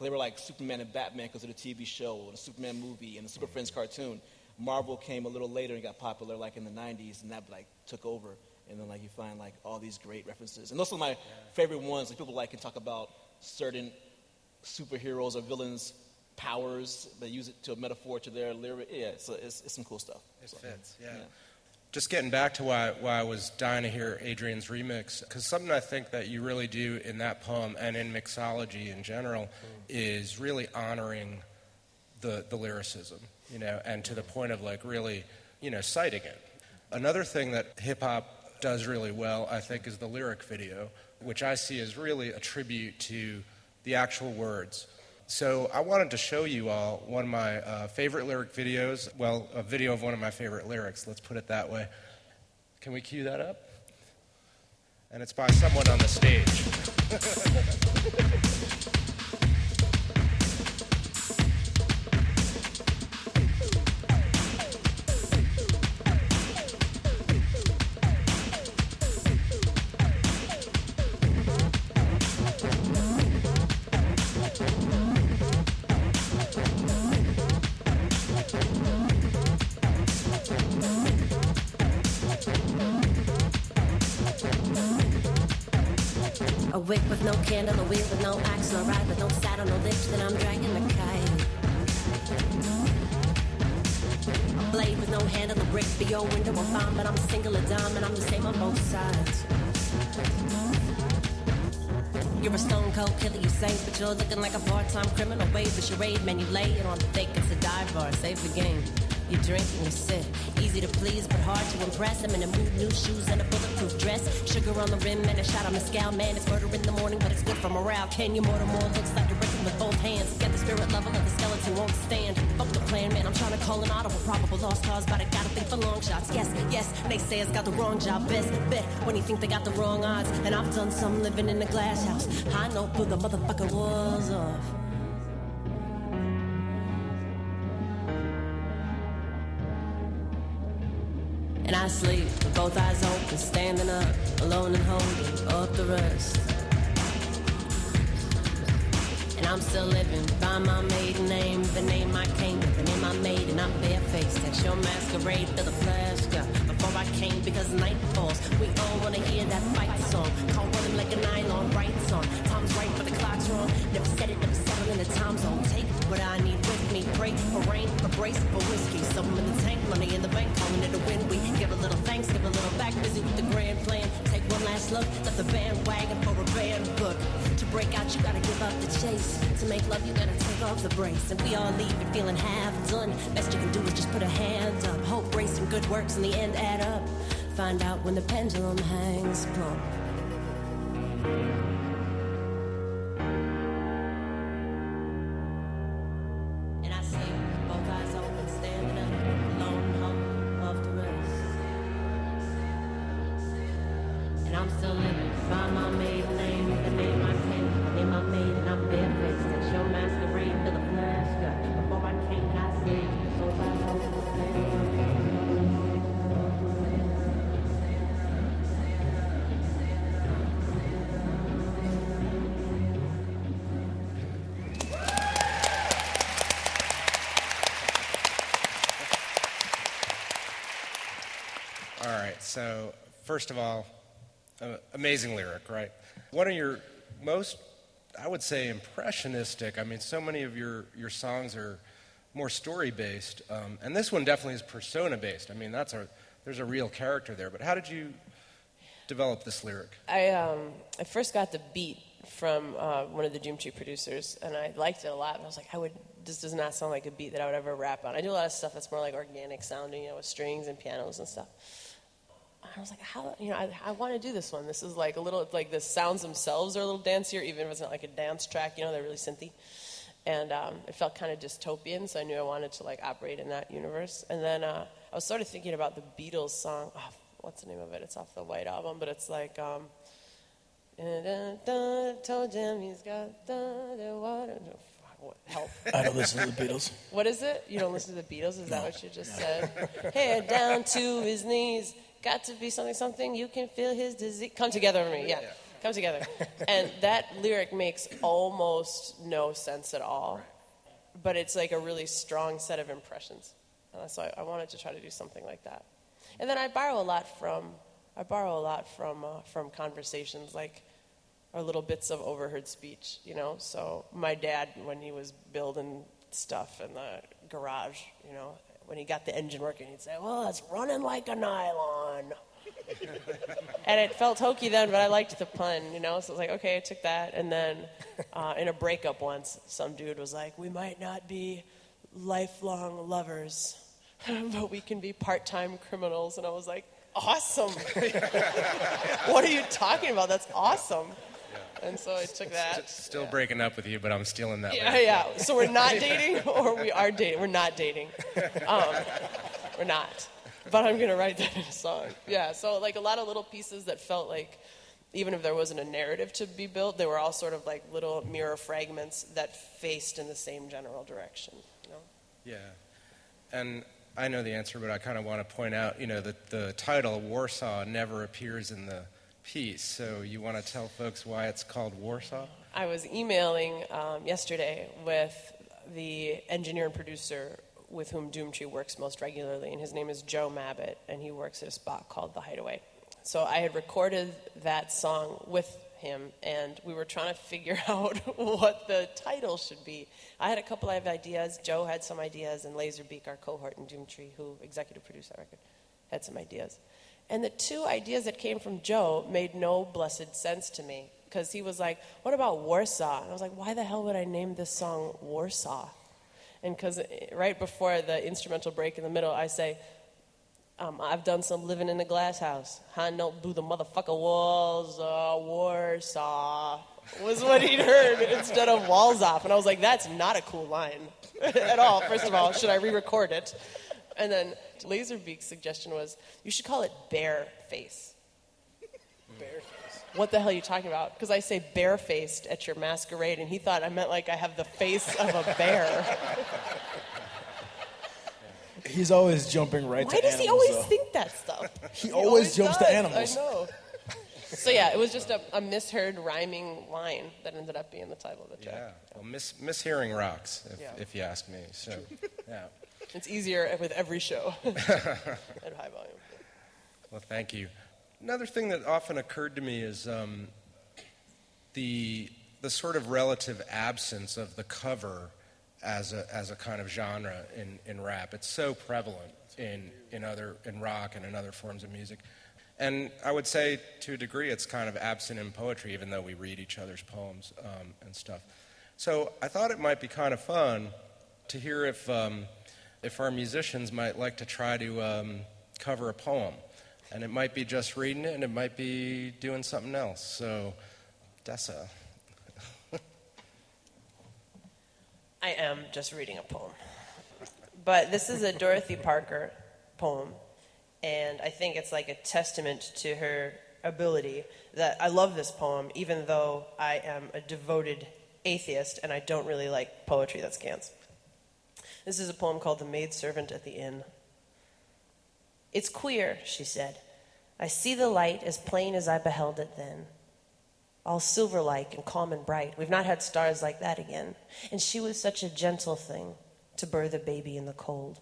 They were like Superman and Batman because of the TV show and the Superman movie and the Super Friends cartoon. Marvel came a little later and got popular, like, in the 90s, and that, like, took over. And then, like, you find, like, all these great references. And those are my favorite ones. Like, people, like, can talk about certain superheroes or villains' powers. They use it to a metaphor to their lyric. Yeah, so it's some cool stuff. It fits, yeah. Just getting back to why I was dying to hear Adrian's remix, because something I think that you really do in that poem and in mixology in general is really honoring the lyricism, you know, and to the point of, like, really, you know, citing it. Another thing that hip-hop does really well, I think, is the lyric video, which I see as really a tribute to the actual words. So I wanted to show you all one of my favorite lyric videos. Well, a video of one of my favorite lyrics, let's put it that way. Can we cue that up? And it's by someone on the stage. Wick with no candle, a wheel with no axle, a ride with no saddle, no lift, then I'm dragging the kite. A blade with no handle, a brick for your window, a bomb, but I'm single, a dime, and I'm the same on both sides. You're a stone cold killer, you say, but you're looking like a part-time criminal, wave the charade, man, you lay it on thick, it's a dive bar, save the game. You drink and you sip. Easy to please, but hard to impress. I'm in a mood, new shoes and a bulletproof dress. Sugar on the rim and a shot on the scowl. Man, it's murder in the morning, but it's good for morale. Can you more to more? Looks like you're ripping with both hands. Get the spirit level of the skeleton won't stand. Fuck the plan, man. I'm trying to call an audible. Probable lost cause, but I gotta think for long shots. Yes, naysayers got the wrong job. Best bet when you think they got the wrong odds. And I've done some living in a glass house. I know through the motherfucking walls off. And I sleep with both eyes open, standing up, alone and holding up the rest. And I'm still living by my maiden name, the name I came with, the name I made, and I'm barefaced. That's your masquerade, feel the flash, girl, before I came, because night falls. We all want to hear that fight song, call running like a nylon, right song. Time's right, but the clock's wrong, never said it, never settled in the time zone. Take what I need with me, break for rain, for brace, for whiskey, something in the tank, money in the bank, calling it a win. We give a little thanks, give a little back, busy with the grand plan. Take one last look, left the bandwagon for a band book. To break out, you gotta give up the chase. To make love, you gotta take off the brace. And we all leave it feeling half done. Best you can do is just put a hand up. Hope, grace, and good works in the end add up. find out when the pendulum hangs plump. And I see both eyes open, standing up, lone hump off the rest. And I'm still living by my maiden name, the name I came, name I made, and I'm barefaced. It's your masquerade for the flash cut. Before I came, I stayed, so I open, standing up. So, first of all, amazing lyric, right? One of your most, I would say, impressionistic. I mean, so many of your songs are more story-based, and this one definitely is persona-based. I mean, there's a real character there. But how did you develop this lyric? I first got the beat from one of the Doomtree producers, and I liked it a lot. And I was like, this does not sound like a beat that I would ever rap on. I do a lot of stuff that's more like organic sounding, you know, with strings and pianos and stuff. I was like, I want to do this one. This is like a little, like the sounds themselves are a little dancier, even if it's not like a dance track, you know, they're really synthy. And it felt kind of dystopian, so I knew I wanted to like operate in that universe. And then I was sort of thinking about the Beatles song, what's the name of it? It's off the White Album, but it's like, told him he's got the water. Help. I don't listen to the Beatles. What is it? You don't listen to the Beatles? Is that what you just said? Head down to his knees. Got to be something, something. You can feel his disease. Come together with me. Yeah. Come together. And that lyric makes almost no sense at all. Right. But it's like a really strong set of impressions. And so I wanted to try to do something like that. And then I borrow a lot from conversations, like, or little bits of overheard speech, you know? So my dad, when he was building stuff in the garage, you know, when he got the engine working, he'd say, well, it's running like a nylon. And it felt hokey then, but I liked the pun, you know? So I was like, okay, I took that. And then in a breakup once, some dude was like, we might not be lifelong lovers, but we can be part-time criminals. And I was like, awesome. What are you talking about? That's awesome. And so I took that. Still breaking up with you, but I'm stealing that. Yeah. So we're not dating, or we are dating. We're not dating. We're not. But I'm going to write that in a song. Yeah, so like a lot of little pieces that felt like, even if there wasn't a narrative to be built, they were all sort of like little mirror fragments that faced in the same general direction. You know? Yeah. And I know the answer, but I kind of want to point out, you know, that the title, Warsaw, never appears in the piece. So you want to tell folks why it's called Warsaw? I was emailing yesterday with the engineer and producer with whom Doomtree works most regularly, and his name is Joe Mabbitt, and he works at a spot called The Hideaway. So I had recorded that song with him, and we were trying to figure out what the title should be. I had a couple of ideas, Joe had some ideas, and Laserbeak, our cohort in Doomtree, who executive produced that record, had some ideas. And the two ideas that came from Joe made no blessed sense to me, because he was like, what about Warsaw? And I was like, why the hell would I name this song Warsaw? And because right before the instrumental break in the middle, I say, I've done some living in the glass house. I know through the motherfucker walls, Warsaw was what he'd heard instead of walls off. And I was like, that's not a cool line at all. First of all, should I re-record it? And then Laserbeak's suggestion was, you should call it bare-face. Bare-face? What the hell are you talking about? Because I say bare-faced at your masquerade, and he thought I meant like I have the face of a bear. He's always jumping right to animals. Why does he always think that stuff? He always jumps to animals. I know. So yeah, it was just a misheard rhyming line that ended up being the title of the track. Yeah. Well, mishearing rocks, if you ask me. So, yeah. It's easier with every show at high volume. Well, thank you. Another thing that often occurred to me is the sort of relative absence of the cover as a kind of genre in rap. It's so prevalent in rock and in other forms of music. And I would say, to a degree, it's kind of absent in poetry, even though we read each other's poems and stuff. So I thought it might be kind of fun to hear if our musicians might like to try to cover a poem. And it might be just reading it, and it might be doing something else. So, Dessa. I am just reading a poem. But this is a Dorothy Parker poem, and I think it's like a testament to her ability that I love this poem, even though I am a devoted atheist, and I don't really like poetry that scans. This is a poem called The Maidservant at the Inn. "It's queer," she said. "I see the light as plain as I beheld it then. All silver-like and calm and bright. We've not had stars like that again. And she was such a gentle thing to birth a baby in the cold.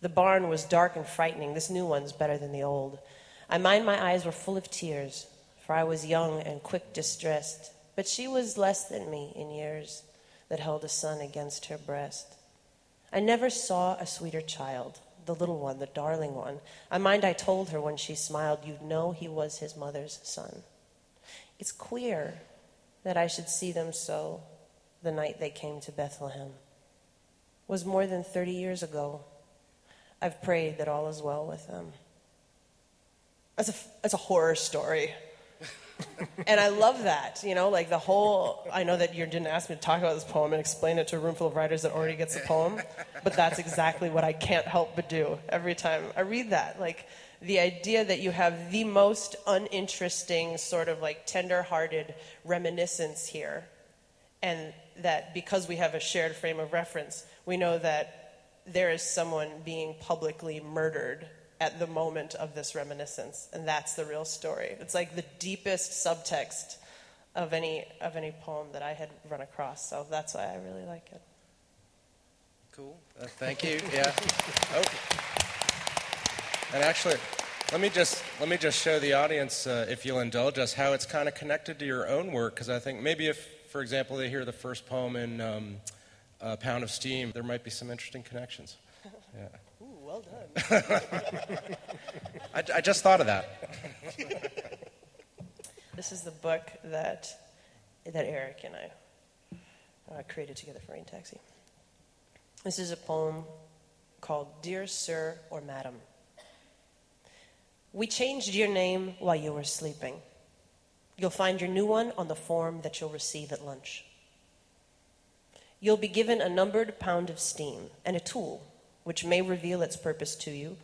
The barn was dark and frightening. This new one's better than the old. I mind my eyes were full of tears, for I was young and quick distressed. But she was less than me in years that held a son against her breast. I never saw a sweeter child, the little one, the darling one. I mind I told her when she smiled, you'd know he was his mother's son. It's queer that I should see them so the night they came to Bethlehem. Was more than 30 years ago. I've prayed that all is well with them." That's a horror story. And I love that, you know, like the whole, I know that you didn't ask me to talk about this poem and explain it to a room full of writers that already gets the poem, but that's exactly what I can't help but do every time I read that. Like the idea that you have the most uninteresting sort of like tender-hearted reminiscence here, and that because we have a shared frame of reference, we know that there is someone being publicly murdered at the moment of this reminiscence, and that's the real story. It's like the deepest subtext of any poem that I had run across, so that's why I really like it. Cool. Thank you. Yeah. Oh. And actually, let me just show the audience, if you'll indulge us, how it's kind of connected to your own work, because I think maybe if, for example, they hear the first poem in A Pound of Steam, there might be some interesting connections. Yeah. Well done. I just thought of that. This is the book that Eric and I created together for Rain Taxi. This is a poem called Dear Sir or Madam. "We changed your name while you were sleeping. You'll find your new one on the form that you'll receive at lunch. You'll be given a numbered pound of steam and a tool which may reveal its purpose to you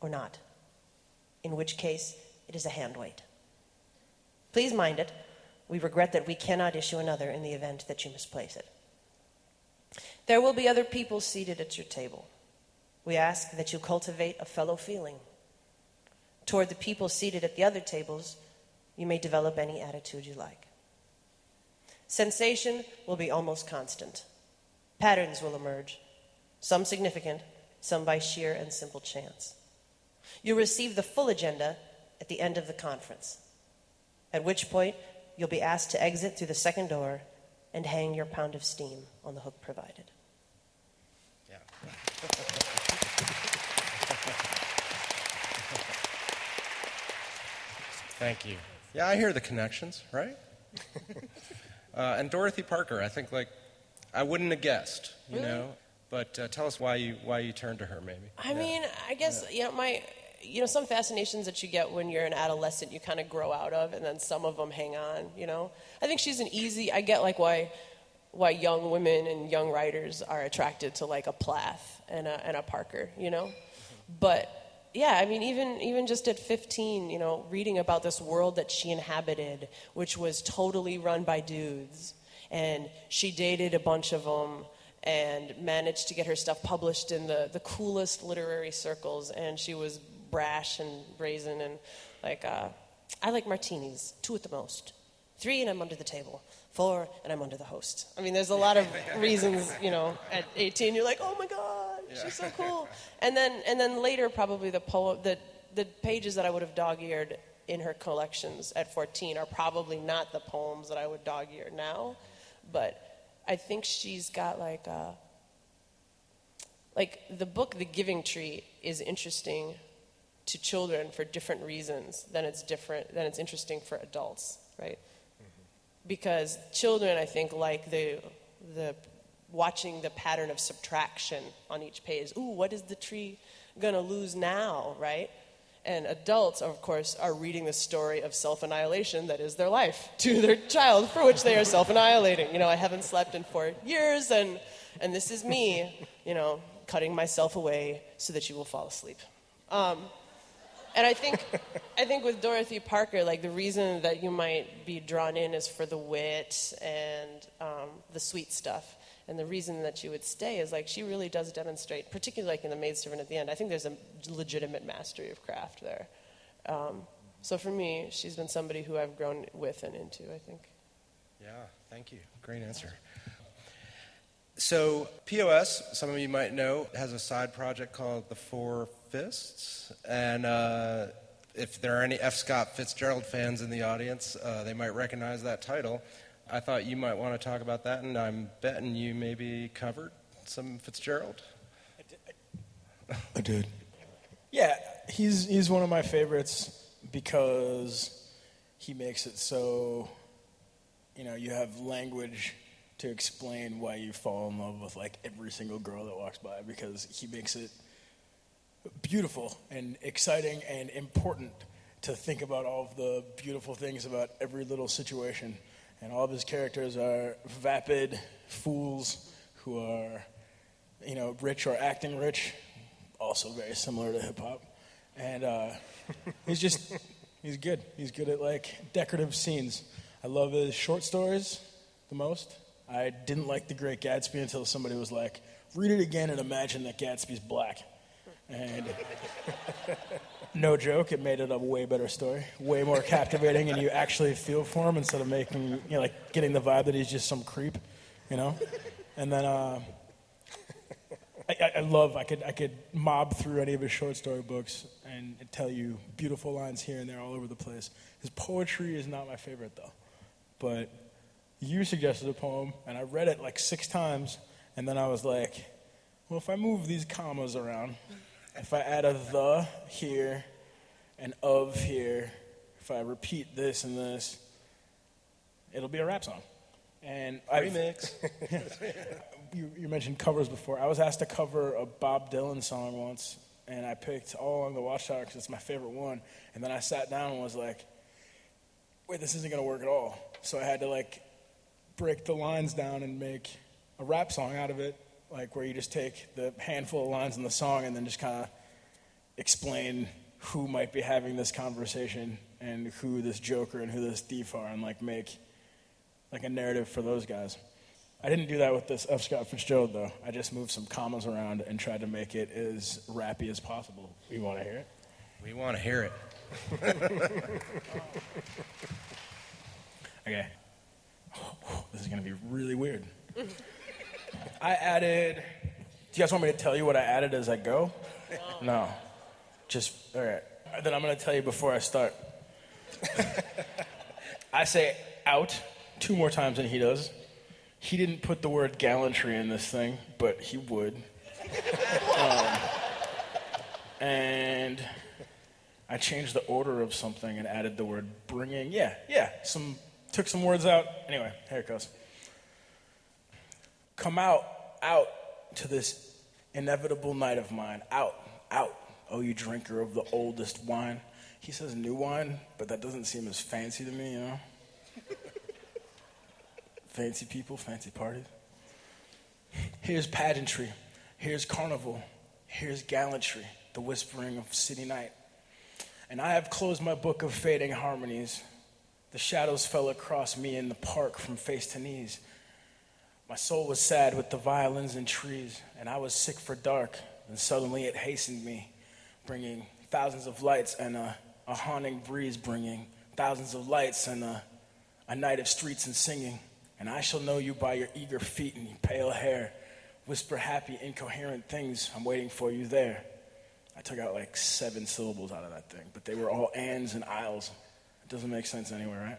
or not, in which case it is a hand weight. Please mind it. We regret that we cannot issue another in the event that you misplace it. There will be other people seated at your table. We ask that you cultivate a fellow feeling. Toward the people seated at the other tables, you may develop any attitude you like. Sensation will be almost constant. Patterns will emerge, some significant, some by sheer and simple chance. You'll receive the full agenda at the end of the conference, at which point you'll be asked to exit through the second door and hang your pound of steam on the hook provided." Yeah. Thank you. Yeah, I hear the connections, right? And Dorothy Parker, I think, like, I wouldn't have guessed, you really? Know? But tell us why you turned to her, maybe. I mean, I guess, you know, some fascinations that you get when you're an adolescent, you kind of grow out of, and then some of them hang on, you know. I think she's I get, like, why young women and young writers are attracted to, like, a Plath and a Parker, you know. But, yeah, I mean, even just at 15, you know, reading about this world that she inhabited, which was totally run by dudes, and she dated a bunch of them, and managed to get her stuff published in the coolest literary circles, and she was brash and brazen and like, I like martinis, 2 at the most, 3 and I'm under the table, 4 and I'm under the host. I mean, there's a lot of reasons, you know, at 18 you're like, oh my God, she's so cool. And then later probably the pages that I would have dog-eared in her collections at 14 are probably not the poems that I would dog-ear now, but I think she's got like the book The Giving Tree is interesting to children for different reasons than it's interesting for adults, right? Mm-hmm. Because children, I think, like the watching the pattern of subtraction on each page. Ooh, what is the tree gonna lose now, right? And adults, of course, are reading the story of self-annihilation that is their life to their child, for which they are self-annihilating. You know, I haven't slept in 4 years, and this is me, you know, cutting myself away so that you will fall asleep. And I think with Dorothy Parker, like, the reason that you might be drawn in is for the wit and the sweet stuff. And the reason that she would stay is, like, she really does demonstrate, particularly, like, in The Maidservant at the end, I think there's a legitimate mastery of craft there. So for me, she's been somebody who I've grown with and into, I think. Yeah, thank you. Great answer. So POS, some of you might know, has a side project called The Four Fists. And if there are any F. Scott Fitzgerald fans in the audience, they might recognize that title. I thought you might want to talk about that, and I'm betting you maybe covered some Fitzgerald. I did. Yeah, he's one of my favorites because he makes it so, you know, you have language to explain why you fall in love with, like, every single girl that walks by, because he makes it beautiful and exciting and important to think about all of the beautiful things about every little situation. And all of his characters are vapid fools who are, you know, rich or acting rich, also very similar to hip-hop. And he's good. He's good at, like, decorative scenes. I love his short stories the most. I didn't like The Great Gatsby until somebody was like, read it again and imagine that Gatsby's black. And no joke, it made it a way better story, way more captivating, and you actually feel for him instead of making, you know, like, getting the vibe that he's just some creep, you know. And then I could mob through any of his short story books and tell you beautiful lines here and there all over the place. His poetry is not my favorite though, but you suggested a poem, and I read it like 6 times, and then I was like, well, if I move these commas around. If I add a the here and of here, if I repeat this and this, it'll be a rap song. And remix. You mentioned covers before. I was asked to cover a Bob Dylan song once, and I picked All Along the Watchtower because it's my favorite one. And then I sat down and was like, wait, this isn't going to work at all. So I had to, like, break the lines down and make a rap song out of it. Like, where you just take the handful of lines in the song and then just kind of explain who might be having this conversation and who this joker and who this thief are, and, like, make, like, a narrative for those guys. I didn't do that with this F. Scott Fitzgerald, though. I just moved some commas around and tried to make it as rappy as possible. You want to hear it? We want to hear it. Okay. Oh, this is going to be really weird. I added, do you guys want me to tell you what I added as I go? No. Just, all right. Then I'm going to tell you before I start. I say out 2 more times than he does. He didn't put the word gallantry in this thing, but he would. And I changed the order of something and added the word bringing. Yeah. Took some words out. Anyway, here it goes. Come out to this inevitable night of mine. Out, oh, you drinker of the oldest wine. He says new wine, but that doesn't seem as fancy to me, you know? Fancy people, fancy parties. Here's pageantry. Here's carnival. Here's gallantry, the whispering of city night. And I have closed my book of fading harmonies. The shadows fell across me in the park from face to knees. My soul was sad with the violins and trees, and I was sick for dark, and suddenly it hastened me, bringing thousands of lights and a haunting breeze, bringing thousands of lights and a night of streets and singing. And I shall know you by your eager feet and your pale hair. Whisper happy, incoherent things, I'm waiting for you there. I took out like 7 syllables out of that thing, but they were all ands and aisles. It doesn't make sense anyway, right?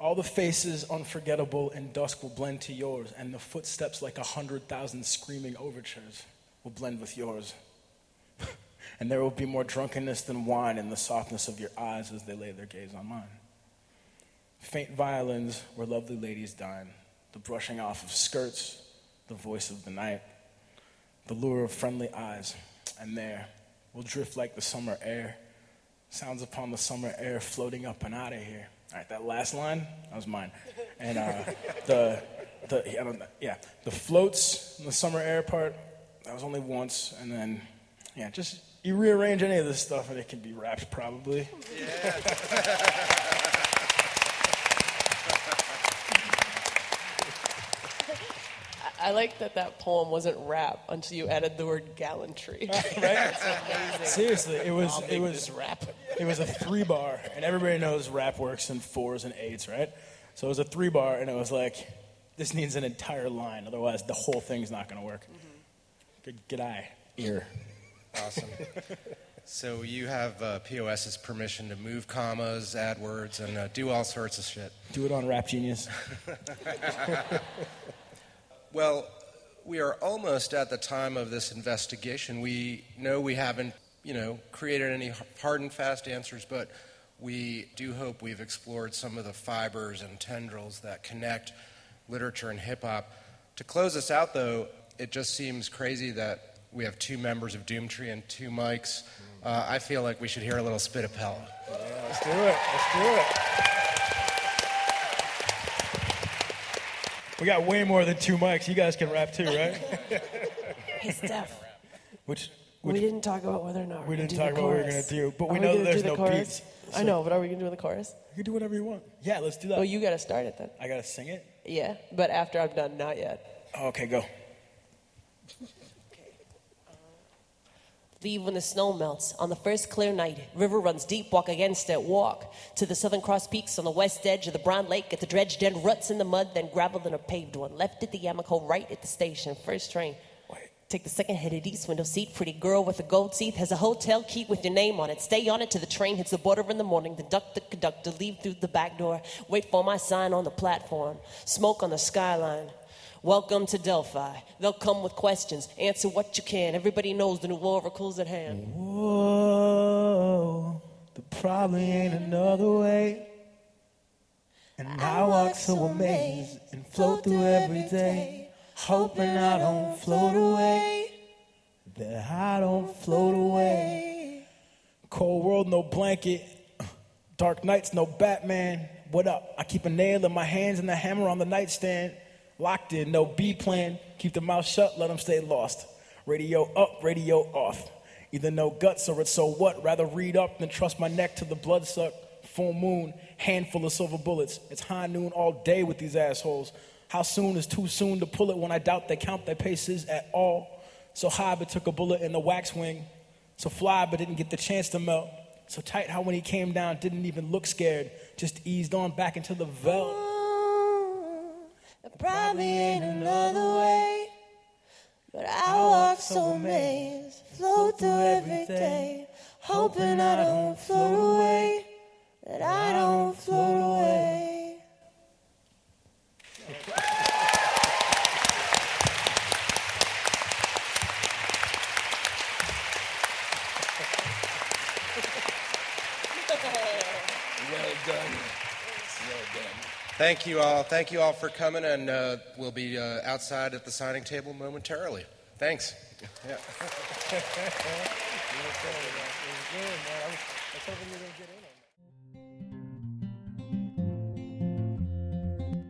All the faces unforgettable in dusk will blend to yours, and the footsteps like 100,000 screaming overtures will blend with yours. And there will be more drunkenness than wine in the softness of your eyes as they lay their gaze on mine. Faint violins where lovely ladies dine, the brushing off of skirts, the voice of the night, the lure of friendly eyes, and there, We'll drift like the summer air. Sounds upon the summer air floating up and out of here. All right, that last line, that was mine. And the floats in the summer air part, that was only once. And then, yeah, just you rearrange any of this stuff and it can be rapped probably. Yeah. I like that poem wasn't rap until you added the word gallantry. Right? That's seriously, it was rap. It was a 3-bar, and everybody knows rap works in 4s and 8s, right? So it was a 3-bar, and it was like, this needs an entire line, otherwise the whole thing's not going to work. Mm-hmm. Good eye, ear. Awesome. So you have POS's permission to move commas, add words, and do all sorts of shit. Do it on Rap Genius. Well, we are almost at the time of this investigation. We know we haven't, created any hard and fast answers, but we do hope we've explored some of the fibers and tendrils that connect literature and hip-hop. To close us out, though, it just seems crazy that we have 2 members of Doomtree and 2 mics. I feel like we should hear a little spit of Pella. Yeah, let's do it. We got way more than 2 mics. You guys can rap too, right? Hey, Steph. Which we didn't talk about whether or not we didn't talk about what we were going to do, but we know that there's no beats. I know, but are we going to do the chorus? You can do whatever you want. Yeah, let's do that. Well, you got to start it then. I got to sing it? Yeah, but after I'm done, not yet. Oh, okay, go. Leave when the snow melts. On the first clear night, river runs deep, walk against it, walk to the Southern Cross Peaks on the west edge of the Brown Lake, at the dredged end, ruts in the mud, then gravel in a paved one. Left at the Yamaco, right at the station. First train. Wait. Take the second, headed east, window seat. Pretty girl with the gold teeth has a hotel key with your name on it. Stay on it till the train hits the border in the morning, then duck the conductor, leave through the back door. Wait for my sign on the platform. Smoke on the skyline. Welcome to Delphi. They'll come with questions. Answer what you can. Everybody knows the new oracle's at hand. Whoa, there probably ain't another way. And I walk so amazed and float through every day, hoping I don't float away, that I don't float away. Cold world, no blanket. Dark nights, no Batman. What up? I keep a nail in my hands and a hammer on the nightstand. Locked in, no B plan. Keep the mouth shut, let them stay lost. Radio up, radio off. Either no guts or it's so what. Rather read up than trust my neck to the blood suck. Full moon, handful of silver bullets. It's high noon all day with these assholes. How soon is too soon to pull it when I doubt they count their paces at all? So high but took a bullet in the wax wing. So fly but didn't get the chance to melt. So tight how when he came down didn't even look scared. Just eased on back into the velvet. There probably ain't another way, but I walk so amazed, float through every day, hoping I don't float away, that I don't float away. Well done. Thank you all. Thank you all for coming, and we'll be outside at the signing table momentarily. Thanks. Yeah.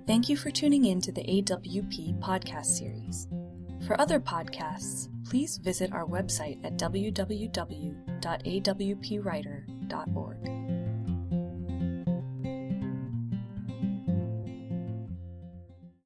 Thank you for tuning in to the AWP podcast series. For other podcasts, please visit our website at www.awpwriter.org.